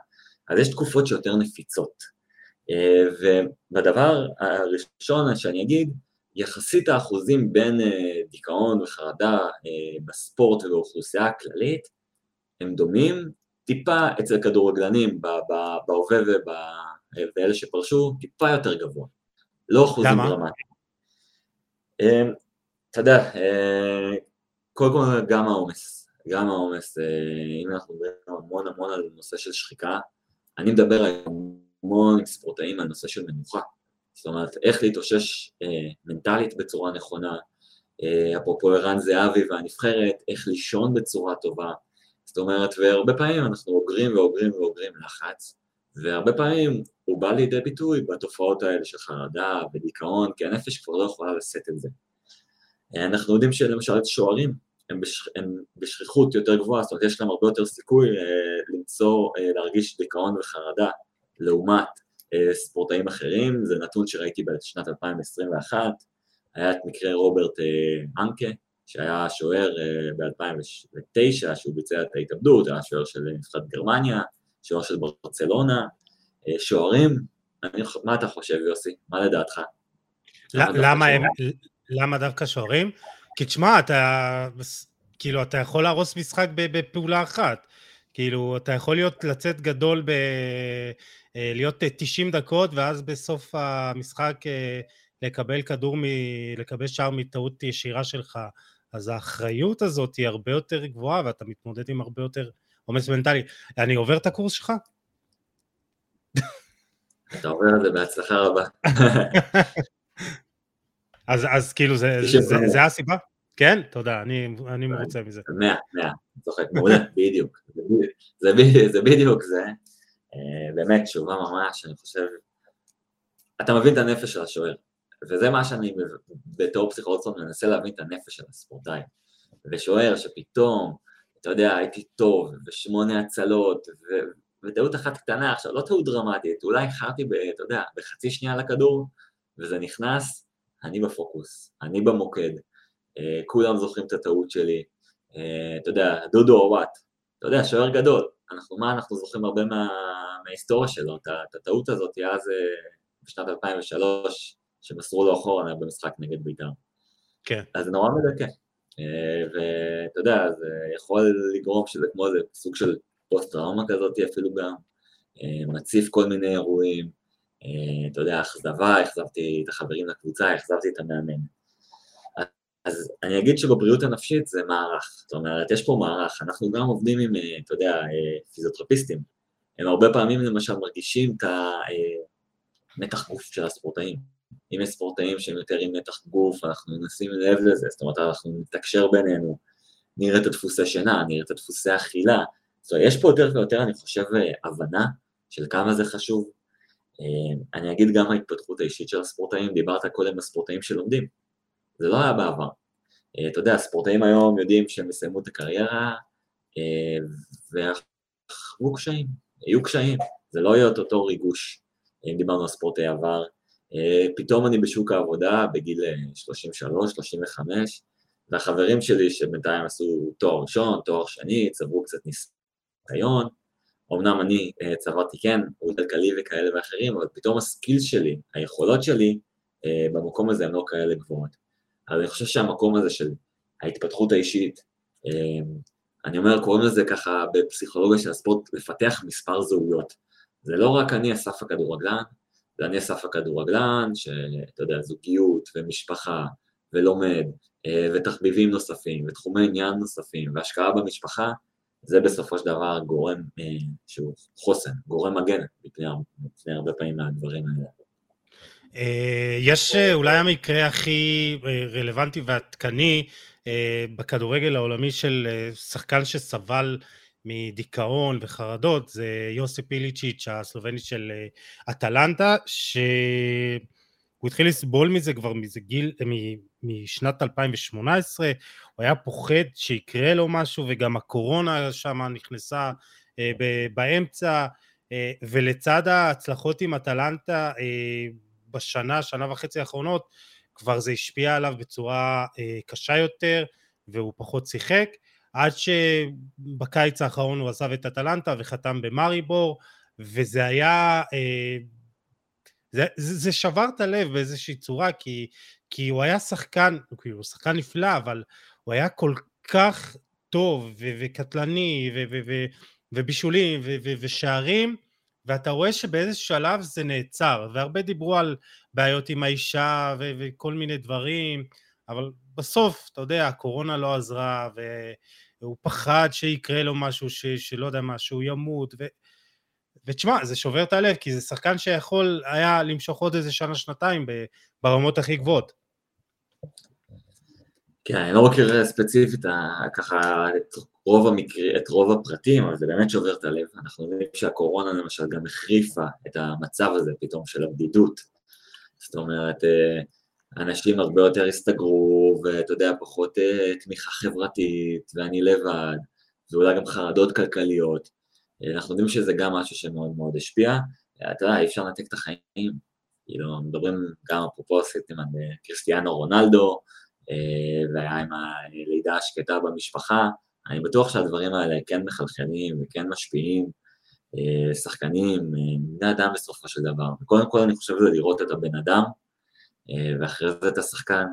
אז יש תקופות שיותר נפיצות. ובדבר הראשון שאני אגיד, יחסית האחוזים בין דיכאון וחרדה בספורט ובאוכלוסייה הכללית, הם דומים, טיפה אצל כדורגלנים בהווה ובאלה שפרשו, טיפה יותר גבוה, לא אחוזים דרמטיים. אתה יודע, קודם כל גם העומס, גם העומס, אם אנחנו מדברים המון המון על נושא של שחיקה, אני מדבר היום המון ספורטאים על נושא של מנוחה, זאת אומרת, איך להתאושש מנטלית בצורה נכונה, אפרופו ערן זהבי והנבחרת, איך לישון בצורה טובה, זאת אומרת, והרבה פעמים אנחנו אוגרים ואוגרים ואוגרים לחץ, והרבה פעמים הוא בא לידי ביטוי בתופעות האלה של חרדה ודיכאון, כי הנפש כבר לא יכולה לשאת את זה. אנחנו יודעים שלמשל את שוערים, הם, בש... הם בשכיחות יותר גבוהה, זאת אומרת, יש להם הרבה יותר סיכוי למצוא, להרגיש דיכאון וחרדה, לעומת ספורטאים אחרים, זה נתון שראיתי בשנת אלפיים עשרים ואחת, היה את מקרה רוברט אנקה, שהיה שוער ב-אלפיים ותשע, שהוא ביצע את ההתאבדות, היה שוער של נבחרת גרמניה, שוער של ברצלונה, שוערים, מה אתה חושב יוסי? מה לדעתך? למה דווקא שוערים? כי תשמע, אתה כאילו, אתה יכול להרוס משחק בפעולה אחת. כאילו, אתה יכול להיות, לצאת גדול, ב... להיות תשעים דקות, ואז בסוף המשחק לקבל כדור, מ... לקבל שער מטעות ישירה שלך. אז האחריות הזאת היא הרבה יותר גבוהה, ואתה מתמודד עם הרבה יותר עומס מנטלי. אני עובר את הקורס שלך? אתה עובר את זה בהצלחה רבה. אז, אז כאילו, זה, זה, זה, זה הסיבה? כן? תודה, אני, אני מרוצה מזה. מאה, מאה, צוחק, מעולה, בדיוק. זה, זה, זה בדיוק זה. באמת, תשובה ממש, אני חושב, אתה מבין את הנפש של השוער, וזה מה שאני בתור פסיכולוג מנסה להבין את הנפש של הספורטאי. ושוער שפתאום, אתה יודע, הייתי טוב, ושמונה הצלות, וטעות אחת קטנה, עכשיו לא טעות דרמטית, אולי חרתי, אתה יודע, בחצי שנייה לכדור, וזה נכנס, אני בפוקוס, אני במוקד, כולם זוכרים את הטעות שלי, אתה יודע, דודו הוואט, אתה יודע, שוער גדול, אנחנו, מה אנחנו זוכרים הרבה מה, מההיסטוריה שלו, את הטעות הזאת היה אז בשנת אלפיים ושלוש, שמסרו לו אחורה במשחק נגד בית"ר. כן. אז זה נורא מדכא, ואתה יודע, זה יכול לגרום שזה כמו איזה סוג של פוסט-טראומה כזאת, אפילו גם מציף כל מיני אירועים, אתה יודע, אכזבה, אכזבתי את החברים לקבוצה, אכזבתי את המאמן. אז אני אגיד שבבריאות הנפשית זה מערך, זאת אומרת, יש פה מערך, אנחנו גם עובדים עם, אתה יודע, פיזיותרפיסטים, הם הרבה פעמים למשל מרגישים את המתח גוף של הספורטאים, אם יש ספורטאים שהם יותר עם מתח גוף, אנחנו נשים לב לזה, זאת אומרת, אנחנו נתקשר בינינו, נראה את הדפוסי שינה, נראה את הדפוסי אכילה, זאת אומרת, יש פה יותר ויותר, אני חושב, הבנה של כמה זה חשוב, אני אגיד גם ההתפתחות האישית של הספורטאים, דיברת קודם בספורטאים שלומדים, זה לא היה בעבר. אתה יודע, הספורטאים היום יודעים שהם מסיימו את הקריירה, ויהיו קשיים, יהיו קשיים, זה לא יהיה אותו ריגוש, אם דיברנו על ספורטאי עבר, פתאום אני בשוק העבודה בגיל שלושים ושלוש, שלושים וחמש, והחברים שלי שבינתיים עשו תואר ראשון, תואר שני, צברו קצת ניסיון, אמנם אני צברתי כן, הוא כלכלי וכאלה ואחרים, אבל פתאום הסקיל שלי, היכולות שלי, במקום הזה הם לא כאלה גבוהות. אבל אני חושב שהמקום הזה של ההתפתחות האישית, אני אומר, קוראים לזה ככה בפסיכולוגיה של הספורט, לפתח מספר זהויות. זה לא רק אני אסף הכדורגלן, זה אני אסף הכדורגלן, שאתה יודע, זוגיות ומשפחה ולומד, ותחביבים נוספים, ותחומי עניין נוספים, והשקעה במשפחה, זה בסופו של דבר גורם שהוא חוסן, גורם מגן, בפני הרבה פעמים מהדברים האלה. יש אולי המקרה הכי רלוונטי והתקני בכדורגל העולמי של שחקן שסבל מדיכאון וחרדות, זה יוסף איליצ'יץ' הסלובני של אטלנטה, שהוא התחיל לסבול מזה כבר מזה גיל, משנת אלפיים ושמונה עשרה, הוא היה פוחד שיקרה לו משהו, וגם הקורונה שם נכנסה באמצע, ולצד ההצלחות עם אטלנטה, בשנה, שנה וחצי האחרונות, כבר זה השפיע עליו בצורה אה, קשה יותר, והוא פחות שיחק, עד שבקיץ האחרון הוא עזב את אטלנטה וחתם במריבור, וזה היה, אה, זה, זה, זה שבר את הלב באיזושהי צורה, כי, כי הוא היה שחקן, הוא שחקן נפלא, אבל הוא היה כל כך טוב, ו- וקטלני, ו- ו- ו- ובישולים, ו- ו- ושערים, ואתה רואה שבאיזשהו שלב זה נעצר, והרבה דיברו על בעיות עם האישה ו- וכל מיני דברים, אבל בסוף, אתה יודע, הקורונה לא עזרה, והוא פחד שיקרה לו משהו ש- שלא יודע מה, שהוא ימות, ו- ותשמע, זה שובר את הלב, כי זה שחקן שיכול היה למשוך עוד איזה שנה-שנתיים ברמות הכי גבוהות. כן, אני לא מכיר ספציפית ככה את רוב הפרטים, אבל זה באמת שובר את הלב. אנחנו יודעים שהקורונה למשל גם החריפה את המצב הזה פתאום של הבדידות. זאת אומרת, אנשים הרבה יותר הסתגרו, ואתה יודע, פחות תמיכה חברתית, ואני לבד, ואולי גם חרדות כלכליות. אנחנו יודעים שזה גם משהו שמאוד מאוד השפיע. אתה יודע, אי אפשר לנתק את החיים. כאילו, מדברים גם אפרופוסית עם קריסטיאנו רונלדו, והיה עם הלידה השקטה במשפחה, אני בטוח שהדברים האלה כן מחלחלים וכן משפיעים, שחקנים, בני אדם בסופו של דבר, וקודם כל אני חושב זה לראות את הבן אדם, ואחרי זה את השחקן,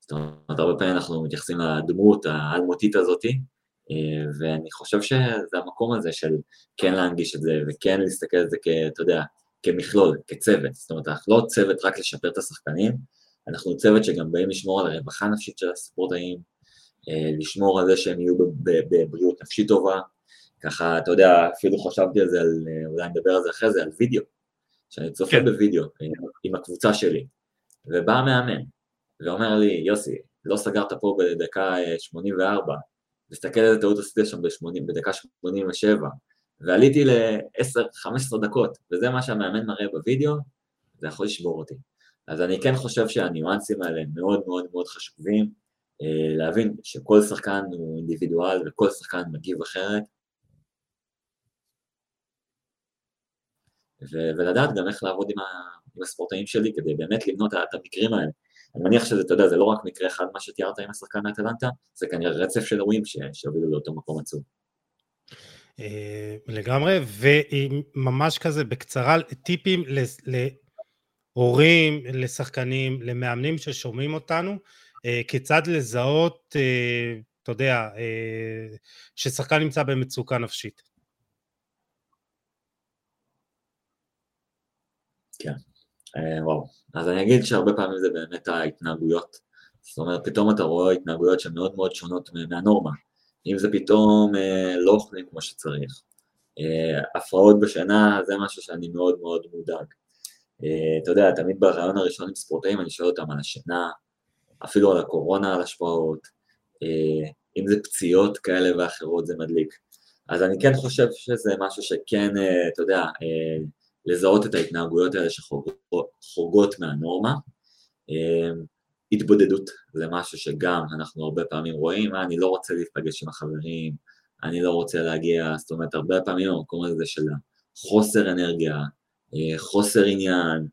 זאת זאת אומרת, הרבה פעמים אנחנו מתייחסים לדמות האלמותית הזאת, ואני חושב שזה המקום הזה של כן להנגיש את זה, וכן להסתכל על זה כ, אתה יודע, כמכלול, כצוות. זאת אומרת, אנחנו לא צוות רק לשפר את השחקנים, אנחנו צוות שגם באים לשמור על הרווחה הנפשית של הספורטאים, לשמור על זה שהם יהיו בבריאות נפשית טובה, ככה, אתה יודע, אפילו חשבתי על זה, אולי נדבר על זה אחרי זה, על וידאו, שאני צופה בוידאו עם הקבוצה שלי, ובא המאמן, ואומר לי, יוסי, לא סגרת פה בדקה שמונים וארבע, וסתכל איזה טעות עשיתי שם בדקה שמונים ושבע, ועליתי ל-עשר חמש עשרה דקות, וזה מה שהמאמן מראה בוידאו, זה יכול לשבור אותי. אז אני כן חושב שהניואנסים האלה מאוד מאוד מאוד חשובים, להבין שכל שחקן הוא אינדיבידואל, וכל שחקן מגיב אחרת, ולדעת גם איך לעבוד עם הספורטאים שלי, כדי באמת למנות את המקרים האלה. אני מניח שזה, אתה יודע, זה לא רק מקרה אחד מה שתיארת עם השחקן מאטלנטה, זה כנראה רצף של אירועים שהובילו לאותו מקום עצוב. לגמרי, וממש כזה בקצרה, טיפים להורים, לשחקנים, למאמנים ששומעים אותנו, כיצד לזהות, אתה יודע, ששחקן נמצא במצוקה נפשית. כן, וואו. אז אני אגיד שהרבה פעמים זה באמת ההתנהגויות. זאת אומרת, פתאום אתה רואה התנהגויות שהן מאוד מאוד שונות מהנורמה. אם זה פתאום לא אוכלים כמו שצריך. הפרעות בשינה, זה משהו שאני מאוד מאוד מודאג. אתה יודע, תמיד ברעיון הראשון עם ספורטאים, אני שואל אותם על השינה, אפילו על הקורונה, על השפעות. אם זה פציעות כאלה ואחרות, זה מדליק. אז אני כן חושב שזה משהו שכן, אתה יודע, לזהות את ההתנהגויות האלה שחורגות מהנורמה. התבודדות זה משהו שגם אנחנו הרבה פעמים רואים, אני לא רוצה להיפגש עם החברים, אני לא רוצה להגיע, זאת אומרת, הרבה פעמים המקום הזה של חוסר אנרגיה, חוסר עניין,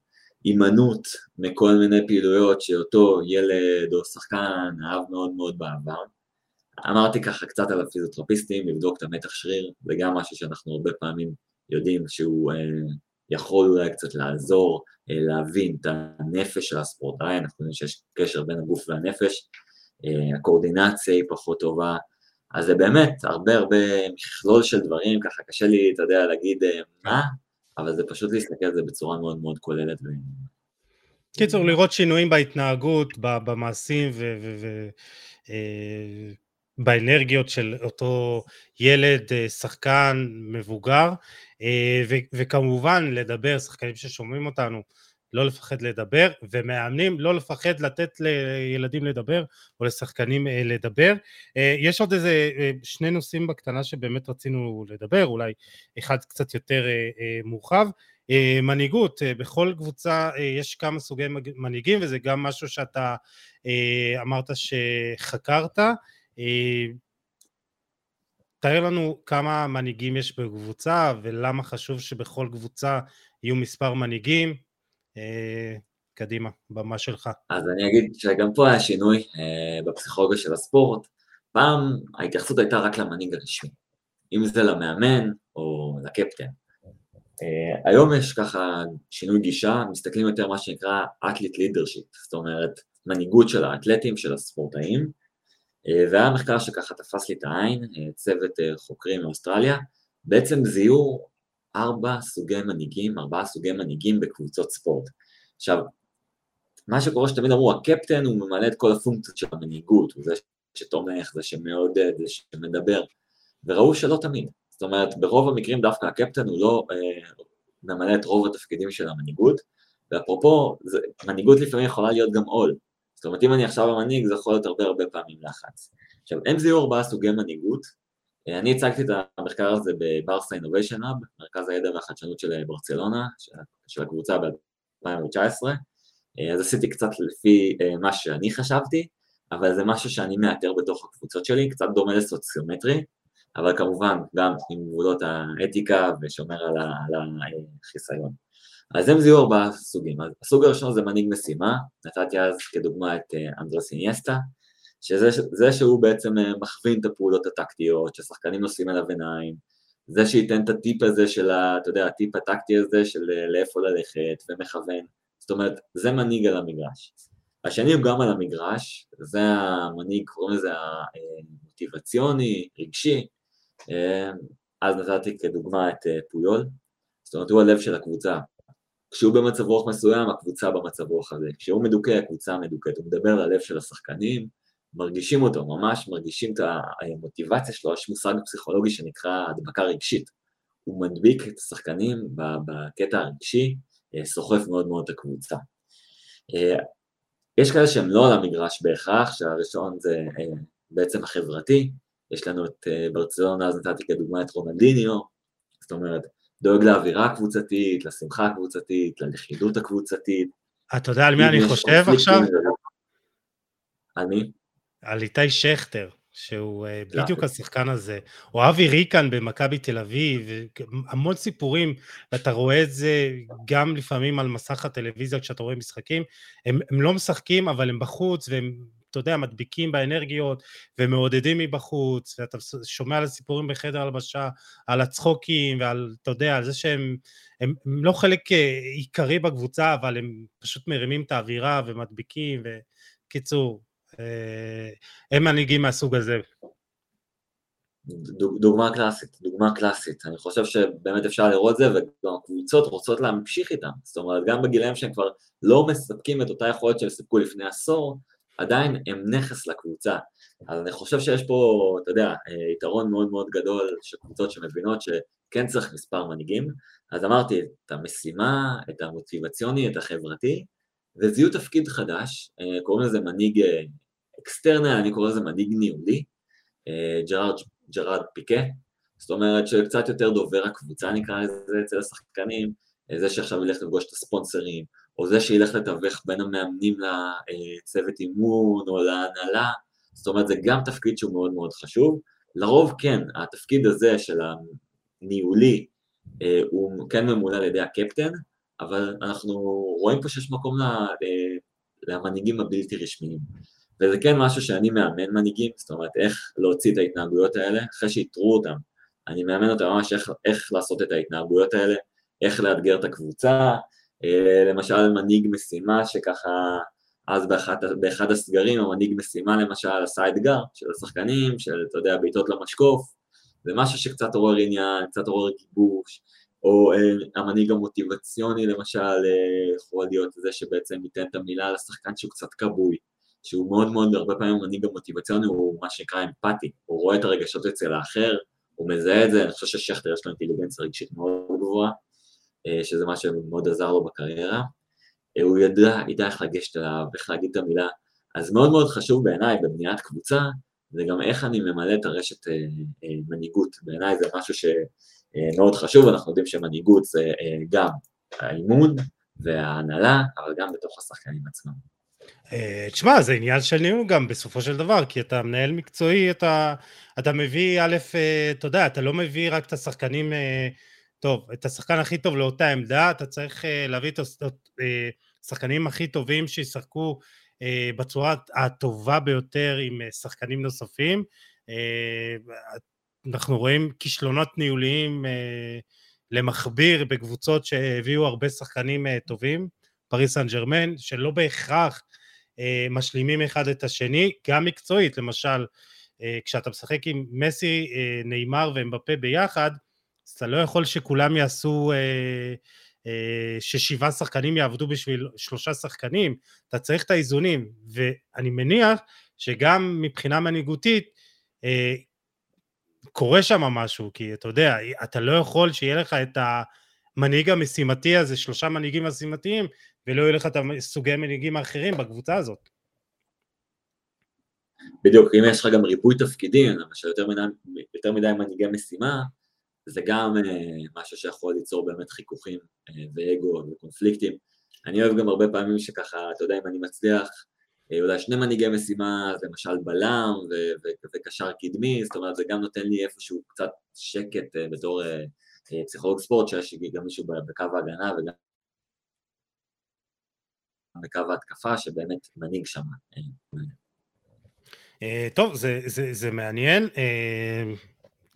הימנעות מכל מיני פעילויות שאותו ילד או שחקן אהב מאוד מאוד בעבר. אמרתי ככה קצת על הפיזיותרפיסטים, לבדוק את המתח שריר, זה גם משהו שאנחנו הרבה פעמים יודעים שהוא יכול אולי קצת לעזור, להבין את הנפש של הספורטאי, אנחנו יודעים שיש קשר בין הגוף והנפש, הקורדינציה היא פחות טובה, אז זה באמת הרבה הרבה מכלול של דברים, ככה קשה לי, אתה יודע, להגיד מה, אבל זה פשוט להסתכל על זה בצורה מאוד מאוד כוללת. קיצור, לראות שינויים בהתנהגות, במעשים ובאנרגיות של אותו ילד, שחקן, מבוגר, וכמובן לדבר, שחקנים ששומעים אותנו, לא לפחד לדבר, ומאמנים לא לפחד לתת לילדים לדבר, או לשחקנים לדבר. יש עוד איזה שני נושאים בקטנה שבאמת רצינו לדבר, אולי אחד קצת יותר מורחב, מנהיגות, בכל קבוצה יש כמה סוגי מנהיגים, וזה גם משהו שאתה אמרת שחקרת, תאר לנו כמה מנהיגים יש בקבוצה, ולמה חשוב שבכל קבוצה יהיו מספר מנהיגים. קדימה, במה שלך. אז אני אגיד שגם פה היה שינוי בפסיכולוגיה של הספורט. פעם ההתייחסות הייתה רק למנהיג הרשמי, אם זה למאמן או לקפטן. היום יש ככה שינוי גישה, מסתכלים יותר מה שנקרא athlete leadership, זאת אומרת מנהיגות של האתלטים, של הספורטאים, והיה מחקר שככה תפס לי את העין, צוות חוקרים מאוסטרליה, בעצם זיהו ארבע סוגי מנהיגים, ארבעה סוגי מנהיגים בקבוצות ספורט. עכשיו, מה שקורה שתמיד אמרו, הקפטן הוא ממלא את כל הפונקציות של המנהיגות, הוא זה שתומך, זה שמעודד, זה שמדבר, וראו שלא תמיד. זאת אומרת, ברוב המקרים דווקא הקפטן הוא לא אה, ממלא את רוב התפקידים של המנהיגות, ואפרופו, זה, מנהיגות לפעמים יכולה להיות גם עול. זאת אומרת, אם אני עכשיו המנהיג, זה יכול להיות הרבה הרבה פעמים לחץ. עכשיו, הם זיהו ארבעה סוגי מנהיגות, אני הצגתי את המחקר הזה בברסה אינוביישן האב, מרכז הידע והחדשנות של ברצלונה, של הקבוצה ב-אלפיים תשע עשרה, אז עשיתי קצת לפי מה שאני חשבתי, אבל זה משהו שאני מאתר בתוך הקבוצות שלי, קצת דומה לסוציומטרי, אבל כמובן גם עם גבולות האתיקה ושומר על החיסיון. אז הם זיהו ארבעה סוגים, הסוג הראשון זה מנהיג משימה, נתתי אז כדוגמה את אנדרס איניאסטה, שזה שהוא בעצם מכווין את הפעולות הטקטיות, ששחקנים נוסעים אליו עיניים, זה שייתן את הטיפ הזה של, אתה יודע, הטיפ הטקטי הזה של לאיפה ללכת ומכוון, זאת אומרת, זה מנהיג על המגרש. השני הוא גם על המגרש, זה המנהיג, קוראים לזה המוטיבציוני, רגשי, אז נתתי כדוגמה את פויול, זאת אומרת הוא הלב של הקבוצה, כשהוא במצב רוח מסוים, הקבוצה במצב רוח הזה, כשהוא מדוכא, הקבוצה מדוכאת, הוא מדבר ללב של השחקנים, מרגישים אותו, ממש מרגישים את המוטיבציה שלו, יש מושג פסיכולוגי שנקרא הדבקה רגשית, הוא מדביק את השחקנים בקטע הרגשי, סוחף מאוד מאוד את הקבוצה. יש כאלה שהם לא על המגרש בהכרח, שהראשון זה בעצם החברתי, יש לנו את ברצלונה, אז נתתי כדוגמה את רונלדיניו, זאת אומרת, דואג לאווירה הקבוצתית, לשמחה הקבוצתית, ללכידות הקבוצתית. אתה יודע על מי אני חושב עכשיו? אני? על איתי שכטר, שהוא בדיוק השחקן הזה, או אבי ריקן במכבי תל אביב, המון סיפורים, ואתה רואה את זה גם לפעמים על מסך הטלוויזיה, כשאתה רואה משחקים, הם, הם לא משחקים, אבל הם בחוץ, והם, אתה יודע, מדביקים באנרגיות, ומעודדים מבחוץ, ואתה שומע על הסיפורים בחדר הלבשה, על הצחוקים, ועל, אתה יודע, על זה שהם הם, הם לא חלק עיקרי בקבוצה, אבל הם פשוט מרימים את האווירה, ומדביקים, וקיצור, הם מנהיגים מהסוג הזה. דוגמה קלאסית, דוגמה קלאסית. אני חושב שבאמת אפשר לראות את זה, והקבוצות רוצות להמשיך איתם. זאת אומרת, גם בגילאים שהם כבר לא מספקים את אותה יכולת שהם ספקו לפני עשור, עדיין הם נכס לקבוצה. אז אני חושב שיש פה, אתה יודע, יתרון מאוד מאוד גדול של קבוצות שמבינות שכן צריך מספר מנהיגים. אז אמרתי, את המשימה, את המוטיבציוני, את החברתי, וזיהו תפקיד חדש, קוראים לזה מנהיג אקסטרנל, אני קורא לזה מנהיג ניהולי, ג'רארד פיקה, זאת אומרת שקצת יותר דובר הקבוצה נקרא לזה אצל השחקנים, זה שעכשיו ילך לפגוש את הספונסרים, או זה שילך לתווך בין המאמנים לצוות אימון או להנהלה, זאת אומרת זה גם תפקיד שהוא מאוד מאוד חשוב, לרוב כן, התפקיד הזה של הניהולי הוא כן ממונה על ידי הקפטן, אבל אנחנו רואים פה שיש מקום למנהיגים הבלתי רשמיים, וזה כן משהו שאני מאמן מנהיגים, זאת אומרת, איך להוציא את ההתנהגויות האלה, אחרי שיתרו אותם, אני מאמן אותם ממש איך, איך לעשות את ההתנהגויות האלה, איך לאתגר את הקבוצה, למשל מנהיג משימה שככה, אז באחד, באחד הסגרים, המנהיג משימה למשל עשה אתגר של השחקנים, של, אתה יודע, בעיטות למשקוף, זה משהו שקצת עורר עניין, קצת עורר גיבוש, או המנהיג המוטיבציוני למשל יכול להיות זה שבעצם ייתן את המילה לשחקן שהוא קצת קבוי, שהוא מאוד מאוד, הרבה פעמים המנהיג המוטיבציוני הוא מה שנקרא אמפתי, הוא רואה את הרגשות אצל האחר, הוא מזהה את זה, אני חושב ששכטר יש לו אינטליגנציה רגשית מאוד גבוהה, שזה מה שמאוד עזר לו בקריירה, הוא ידע, ידע איך לגשת אליו, איך להגיד את המילה, אז מאוד מאוד חשוב בעיניי בבניית קבוצה, זה גם איך אני ממלא את הרשת מנהיגות, בעיניי זה משהו ש... מאוד חשוב, אנחנו יודעים שמנהיגות זה גם האימון וההנהלה, אבל גם בתוך השחקנים עצמם. תשמע, זה עניין של ניהול גם בסופו של דבר, כי אתה מנהל מקצועי, אתה, אתה מביא א', אתה יודע, אתה לא מביא רק את השחקנים, טוב, את השחקן הכי טוב לאותה עמדה, אתה צריך להביא את השחקנים הכי טובים שישחקו בצורה הטובה ביותר עם שחקנים נוספים, אתה אנחנו רואים כישלונות ניהוליים אה, למכביר בקבוצות שהביאו הרבה שחקנים אה, טובים, פריס סן ג'רמן, שלא בהכרח אה, משלימים אחד את השני, גם מקצועית, למשל, אה, כשאתה משחק עם מסי, אה, ניימר ואמבפה ביחד, אז אתה לא יכול שכולם יעשו, אה, אה, ששבעה שחקנים יעבדו בשביל שלושה שחקנים, אתה צריך את האיזונים, ואני מניח שגם מבחינה מנהיגותית, אה, קורה שם משהו, כי אתה יודע, אתה לא יכול שיהיה לך את המנהיג המשימתי הזה, שלושה מנהיגים משימתיים, ולא יהיה לך את סוגי המנהיגים האחרים בקבוצה הזאת. בדיוק, אם יש לך גם ריבוי תפקידים, למשל יותר מדי, יותר מדי מנהיגי משימה, זה גם משהו שיכול ליצור באמת חיכוכים ואגו וקונפליקטים. אני אוהב גם הרבה פעמים שככה, אתה יודע, אם אני מצליח, אולי שני מנהיגי משימה, למשל בלם וקשר קדמי, זאת אומרת, זה גם נותן לי איפשהו קצת שקט בתור פסיכולוג ספורט, שיש גם מישהו בקו ההגנה וגם בקו ההתקפה, שבאמת מנהיג שם. טוב, זה מעניין.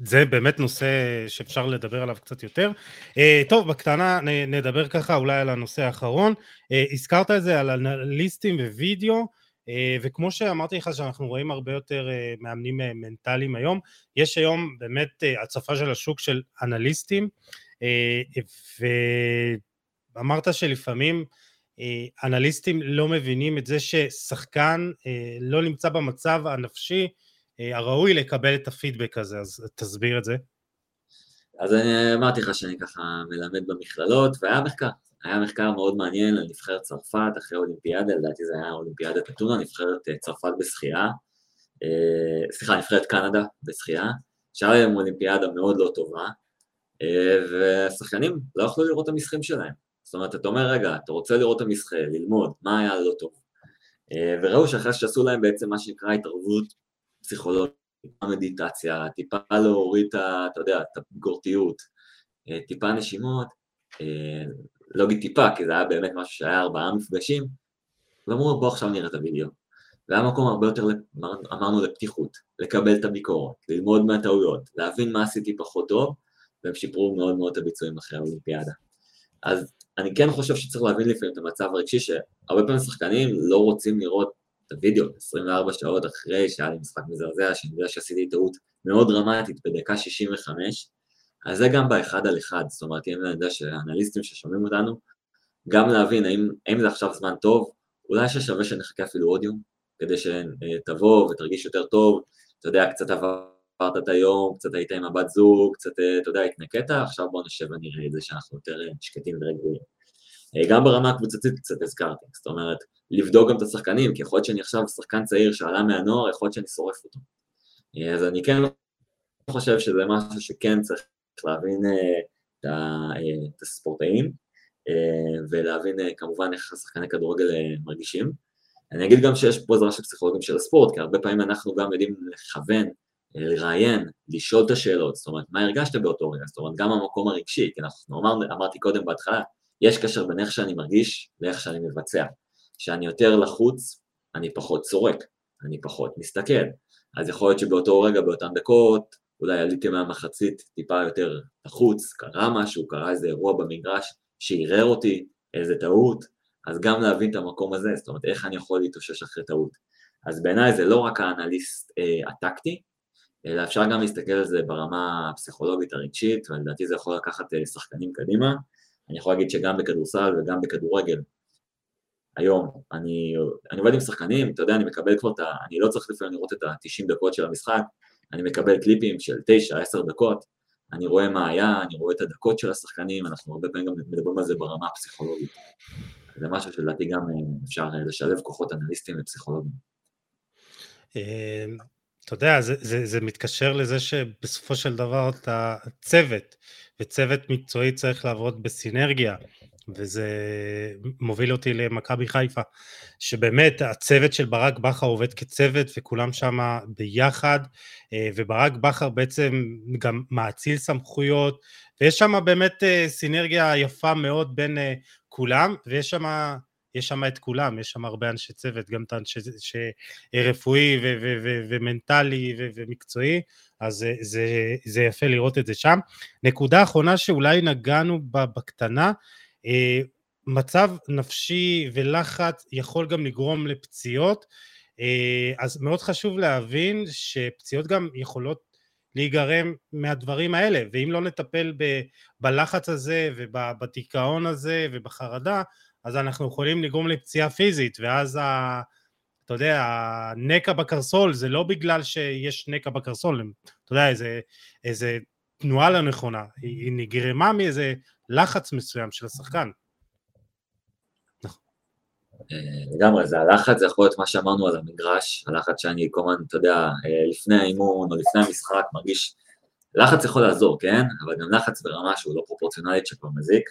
זה באמת נושא שאפשר לדבר עליו קצת יותר. טוב, בקטנה נדבר ככה אולי על הנושא האחרון. הזכרת את זה על אנליסטים ווידאו, וכמו שאמרתי לך שאנחנו רואים הרבה יותר מאמנים מנטליים היום, יש היום באמת הצפה של השוק של אנליסטים, ואמרת שלפעמים אנליסטים לא מבינים את זה ששחקן לא נמצא במצב הנפשי הראוי לקבל את הפידבק הזה, אז תסביר את זה. אז אני אמרתי לך שאני ככה מלמד במכללות, והיה מחקר, היה מחקר מאוד מעניין על נבחרת צרפת, אחרי אולימפיאדה, לדעתי זה היה אולימפיאדת אתונה, נבחרת צרפת בשחייה, סליחה, נבחרת קנדה בשחייה, שהיה להם אולימפיאדה מאוד לא טובה, והשחקנים לא יכלו לראות את המשחקים שלהם. זאת אומרת, אתה אומר, רגע, אתה רוצה לראות את המשחק, ללמוד, מה היה לא טוב. וראו שאחרי שעשו להם בעצם מה שנקרא התערבות פסיכולוגיה, טיפה מדיטציה, טיפה להוריד, אתה יודע, את הביקורתיות, טיפה נשימות, לא גיד טיפה, כי זה היה באמת משהו שהיה ארבעה מפגשים, ואמרו, בוא עכשיו נראה את הוידאו. והיה מקום הרבה יותר, אמרנו, לפתיחות, לקבל את הביקורת, ללמוד מהטעויות, להבין מה עשיתי פחות טוב, והם שיפרו מאוד מאוד את הביצועים אחרי האולימפיאדה. אז אני כן חושב שצריך להבין לפעמים את המצב הרגשי, שהרבה פעמים שחקנים לא רוצים לראות הוידאו, עשרים וארבע שעות אחרי שהיה לי משחק מזרזע, שאני יודע שעשיתי טעות מאוד דרמטית בדקה שישים וחמש, אז זה גם באחד על אחד, זאת אומרת, אם אני יודע שהאנליסטים ששומעים אותנו, גם להבין האם, האם זה עכשיו זמן טוב, אולי ששווה שנחכה אפילו עוד יום, כדי שתבוא ותרגיש יותר טוב, אתה יודע, קצת עברת את היום, קצת היית עם הבת זוג, קצת, אתה יודע, התנקטת, עכשיו בוא נשב ונראה את זה שאנחנו יותר שקטים ורגועים. גם ברמה הקבוצתית קצת הזכרתי, זאת אומרת, לבדוק גם את השחקנים, כי יכול להיות שאני עכשיו שחקן צעיר שעלה מהנוער, יכול להיות שאני שורף אותו. אז אני כן חושב שזה משהו שכן צריך להבין את הספורטאים, ולהבין כמובן איך השחקני כדורגל מרגישים. אני אגיד גם שיש פה עזרה של פסיכולוגים של הספורט, כי הרבה פעמים אנחנו גם יודעים לכוון, לראיין, לשאול את השאלות, זאת אומרת, מה הרגשת באותו רגע? זאת אומרת, גם המקום הרגשי, כי אנחנו אמרתי קודם בהתחלה, יש קשר בין איך שאני מרגיש לאיך שאני מבצע. כשאני יותר לחוץ, אני פחות צורק, אני פחות מסתכל. אז יכול להיות שבאותו רגע, באותן דקות, אולי עליתי מהמחצית טיפה יותר לחוץ, קרה משהו, קרה איזה אירוע במגרש שעירר אותי, איזה טעות, אז גם להבין את המקום הזה, זאת אומרת, איך אני יכול להתאושש אחרי טעות. אז בעיניי זה לא רק האנליסט אה, הטקטי, אלא אפשר גם להסתכל על זה ברמה הפסיכולוגית הרגשית, ולדעתי זה יכול לקחת אה, שחקנים קדימה. אני יכול להגיד שגם בכדורסל וגם בכדורגל, היום אני, אני עובד עם שחקנים, אתה יודע, אני מקבל כבר את ה... אני לא צריך לפעמים לראות את ה-תשעים דקות של המשחק, אני מקבל קליפים של תשע עד עשר דקות, אני רואה מה היה, אני רואה את הדקות של השחקנים, אנחנו הרבה פעמים גם מדברים על זה ברמה הפסיכולוגית. זה משהו שלדעתי גם אפשר לשלב כוחות אנליסטים ופסיכולוגים. אתה יודע, זה, זה, זה מתקשר לזה שבסופו של דבר אתה צוות, וצוות מקצועי צריך לעבוד בסינרגיה, וזה מוביל אותי למכבי חיפה, שבאמת הצוות של ברק בכר עובד כצוות, וכולם שם ביחד, וברק בכר בעצם גם מאציל סמכויות, ויש שם באמת סינרגיה יפה מאוד בין כולם, ויש שם... יש שם את כולם, יש שם הרבה אנשי צוות, גם את אנשי רפואי ומנטלי ומקצועי, אז זה יפה לראות את זה שם. נקודה האחרונה שאולי נגענו בה בקטנה, מצב נפשי ולחץ יכול גם לגרום לפציעות, אז מאוד חשוב להבין שפציעות גם יכולות להיגרם מהדברים האלה, ואם לא נטפל בלחץ הזה ובדיכאון הזה ובחרדה, אז אנחנו יכולים לגרום לפציעה פיזית, ואז, ה, אתה יודע, הנקע בקרסול, זה לא בגלל שיש נקע בקרסול, אתה יודע, איזה, איזה תנועה לא נכונה, היא נגרמה מאיזה לחץ מסוים של השחקן. לגמרי, זה הלחץ, זה יכול להיות מה שאמרנו על המגרש, הלחץ שאני כמובן, אתה יודע, לפני האימון או לפני המשחק מרגיש, לחץ יכול לעזור, כן? אבל גם לחץ ברמה שהוא לא פרופורציונלית שכבר מזיק,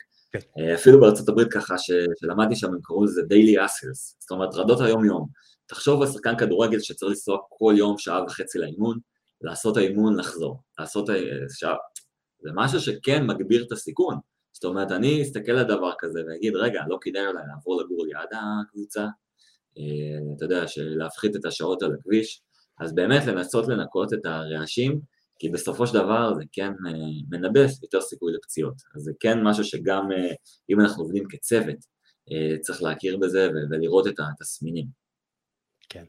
אפילו בארצות הברית ככה, שלמדתי שם הם קראו לזה daily hustles, זאת אומרת, רדות היום-יום. תחשוב על שחקן כדורגל שצריך לנסוע כל יום שעה וחצי לאימון, לעשות האימון, לחזור, לעשות שעה. זה משהו שכן מגביר את הסיכון. זאת אומרת, אני אסתכל על דבר כזה ואגיד, רגע, לא כדאי אולי לעבור לגור ליד הקבוצה, אתה יודע, להפחית את השעות על הכביש, אז באמת לנסות לנקות את הרעשים, כי בסופו של דבר זה כן מנבס יותר סיכוי לפציעות. אז זה כן משהו שגם אם אנחנו עובדים כצוות, צריך להכיר בזה ולראות את התסמינים. כן.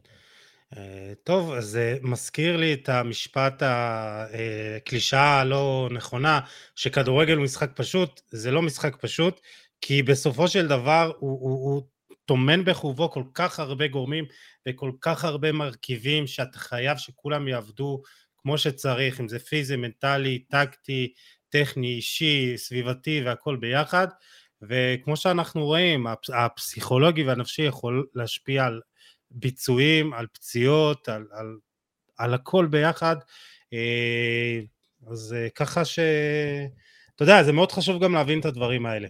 טוב, אז זה מזכיר לי את המשפט, הקלישאה הלא נכונה, שכדורגל הוא משחק פשוט, זה לא משחק פשוט, כי בסופו של דבר הוא, הוא, הוא תומן בחובו כל כך הרבה גורמים, וכל כך הרבה מרכיבים, שאתה חייב שכולם יעבדו כמו שצריך, אם זה פיזי, מנטלי, טקטי, טכני, אישי, סביבתי והכל ביחד, וכמו שאנחנו רואים, הפסיכולוגי והנפשי יכול להשפיע על ביצועים, על פציעות, על, על, על הכל ביחד, אז ככה ש... אתה יודע, זה מאוד חשוב גם להבין את הדברים האלה.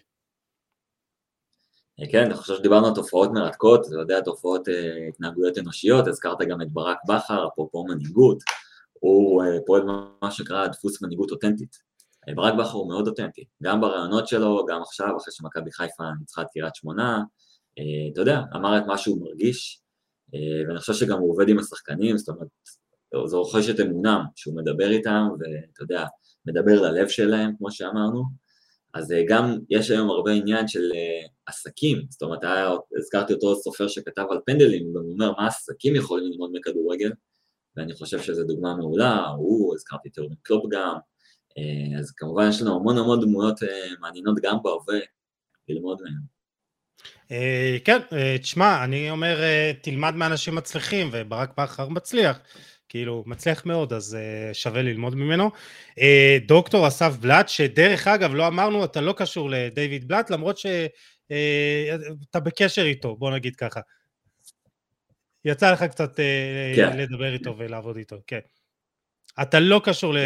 כן, אני חושב שדיברנו על תופעות מרתקות, אתה יודע, תופעות התנהגויות אנושיות, הזכרת גם את ברק בכר, אפרופו מנהיגות, הוא פועל מה שקרא דפוס מנהיגות אותנטית. ברק בכר הוא מאוד אותנטי, גם ברעיונות שלו, גם עכשיו, אחרי שמכבי חיפה ניצחה את קריית שמונה, אתה יודע, אמר את מה שהוא מרגיש, ואני חושב שגם הוא עובד עם השחקנים, זאת אומרת, זה רוכש את אמונם, שהוא מדבר איתם, ואתה יודע, מדבר ללב שלהם, כמו שאמרנו, אז גם יש היום הרבה עניין של עסקים, זאת אומרת, הזכרתי אותו סופר שכתב על פנדלים, והוא אומר מה עסקים יכולים ללמוד מכדורגל, ואני חושב שזו דוגמה מעולה, הוא, הזכרתי את יורגן קלופ גם, אז כמובן יש לנו המון המון דמויות מעניינות גם בהווה, ללמוד מהם. כן, תשמע, אני אומר, תלמד מאנשים מצליחים, וברק בכר מצליח, כאילו, מצליח מאוד, אז שווה ללמוד ממנו. דוקטור אסף בלאט, שדרך אגב, לא אמרנו, אתה לא קשור לדייוויד בלאט, למרות שאתה בקשר איתו, בוא נגיד ככה. יצא לך קצת לדבר איתו ולעבוד איתו, כן. אתה לא קשור ל...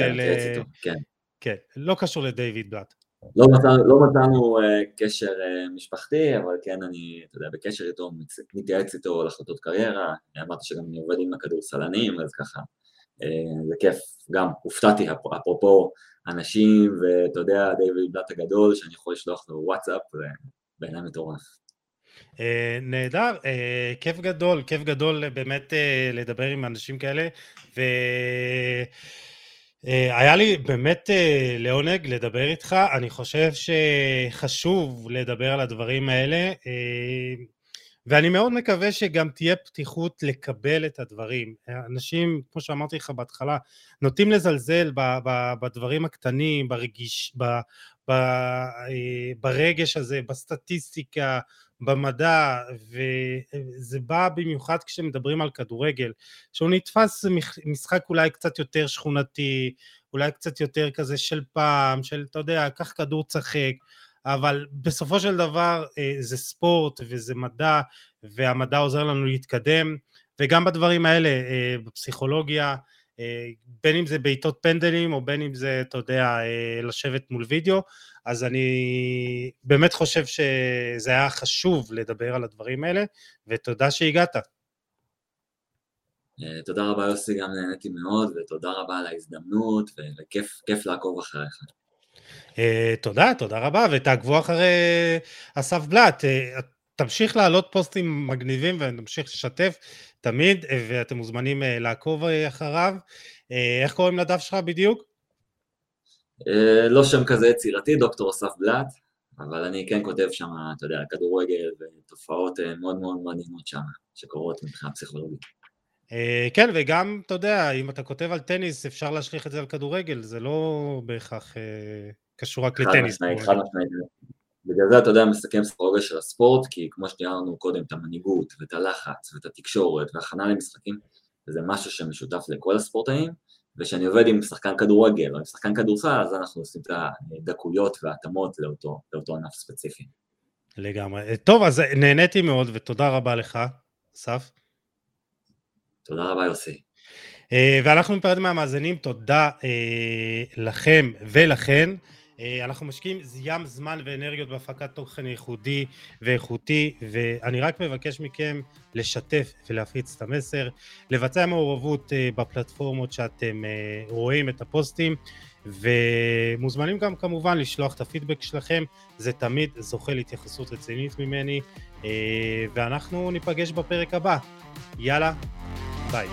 כן, לא קשור לדייוויד בלאט. לא מצאנו, לא מצאנו קשר משפחתי, אבל כן, אני, אתה יודע, בקשר איתו, מתייעץ איתו על החלטות קריירה, אמרתי שגם אני עובד עם הכדורסלנים, אז ככה, זה כיף, גם הופתעתי, אפרופו אנשים, ואתה יודע, דייוויד בלאט הגדול, שאני יכול לשלוח לו וואטסאפ, ובעיניי מטורף. נהדר, כיף גדול, כיף גדול באמת לדבר עם אנשים כאלה, ו... היה לי באמת לעונג לדבר איתך, אני חושב שחשוב לדבר על הדברים האלה, ואני מאוד מקווה שגם תהיה פתיחות לקבל את הדברים. אנשים, כמו שאמרתי לך בהתחלה, נוטים לזלזל בדברים הקטנים, ברגיש, ברגש הזה, בסטטיסטיקה, במדע, וזה בא במיוחד כשמדברים על כדורגל, שהוא נתפס משחק אולי קצת יותר שכונתי, אולי קצת יותר כזה של פעם, של אתה יודע, כך כדור צחק, אבל בסופו של דבר זה ספורט וזה מדע, והמדע עוזר לנו להתקדם, וגם בדברים האלה, בפסיכולוגיה, בין אם זה בעיטות פנדלים, או בין אם זה, אתה יודע, לשבת מול וידאו, אז אני באמת חושב שזה היה חשוב לדבר על הדברים האלה, ותודה שהגעת. תודה רבה יוסי, גם נהניתי מאוד, ותודה רבה על ההזדמנות, וכיף לעקוב אחריך. תודה, תודה רבה, ותעקבו אחרי אסף בלאט, תמשיך לעלות פוסטים מגניבים, ונמשיך לשתף תמיד, ואתם מוזמנים לעקוב אחריו. איך קוראים לדף שלך בדיוק? לא שם כזה יצירתי, דוקטור אסף בלאט, אבל אני כן כותב שם, אתה יודע, כדורגל ותופעות מאוד מאוד מעניינות שם, שקורות מבחינה פסיכולוגית. כן, וגם, אתה יודע, אם אתה כותב על טניס, אפשר להשליך את זה על כדורגל, זה לא בהכרח קשור רק לטניס. חד משמעית, חד משמעית. בגלל זה, אתה יודע, מסכם ספרוגיה של הספורט, כי כמו שתיארנו קודם את המנהיגות, ואת הלחץ, ואת התקשורת, והכנה למשחקים, זה משהו שמשותף לכל הספורטאים, ושאני עובד עם שחקן כדורגל, או עם שחקן כדורסל, אז אנחנו עושים את הדקויות וההתאמות לאותו, לאותו ענף ספציפי. לגמרי. טוב, אז נהניתי מאוד, ותודה רבה לך, אסף. תודה רבה, יוסי. ואנחנו נפרד מהמאזינים, תודה לכם ולכן, אנחנו משקיעים ים זמן ואנרגיות בהפקת תוכן ייחודי ואיכותי, ואני רק מבקש מכם לשתף ולהפיץ את המסר, לבצע מעורבות בפלטפורמות שאתם רואים את הפוסטים, ומוזמנים גם כמובן לשלוח את הפידבק שלכם, זה תמיד זוכה להתייחסות רצינית ממני, ואנחנו ניפגש בפרק הבא. יאללה, ביי.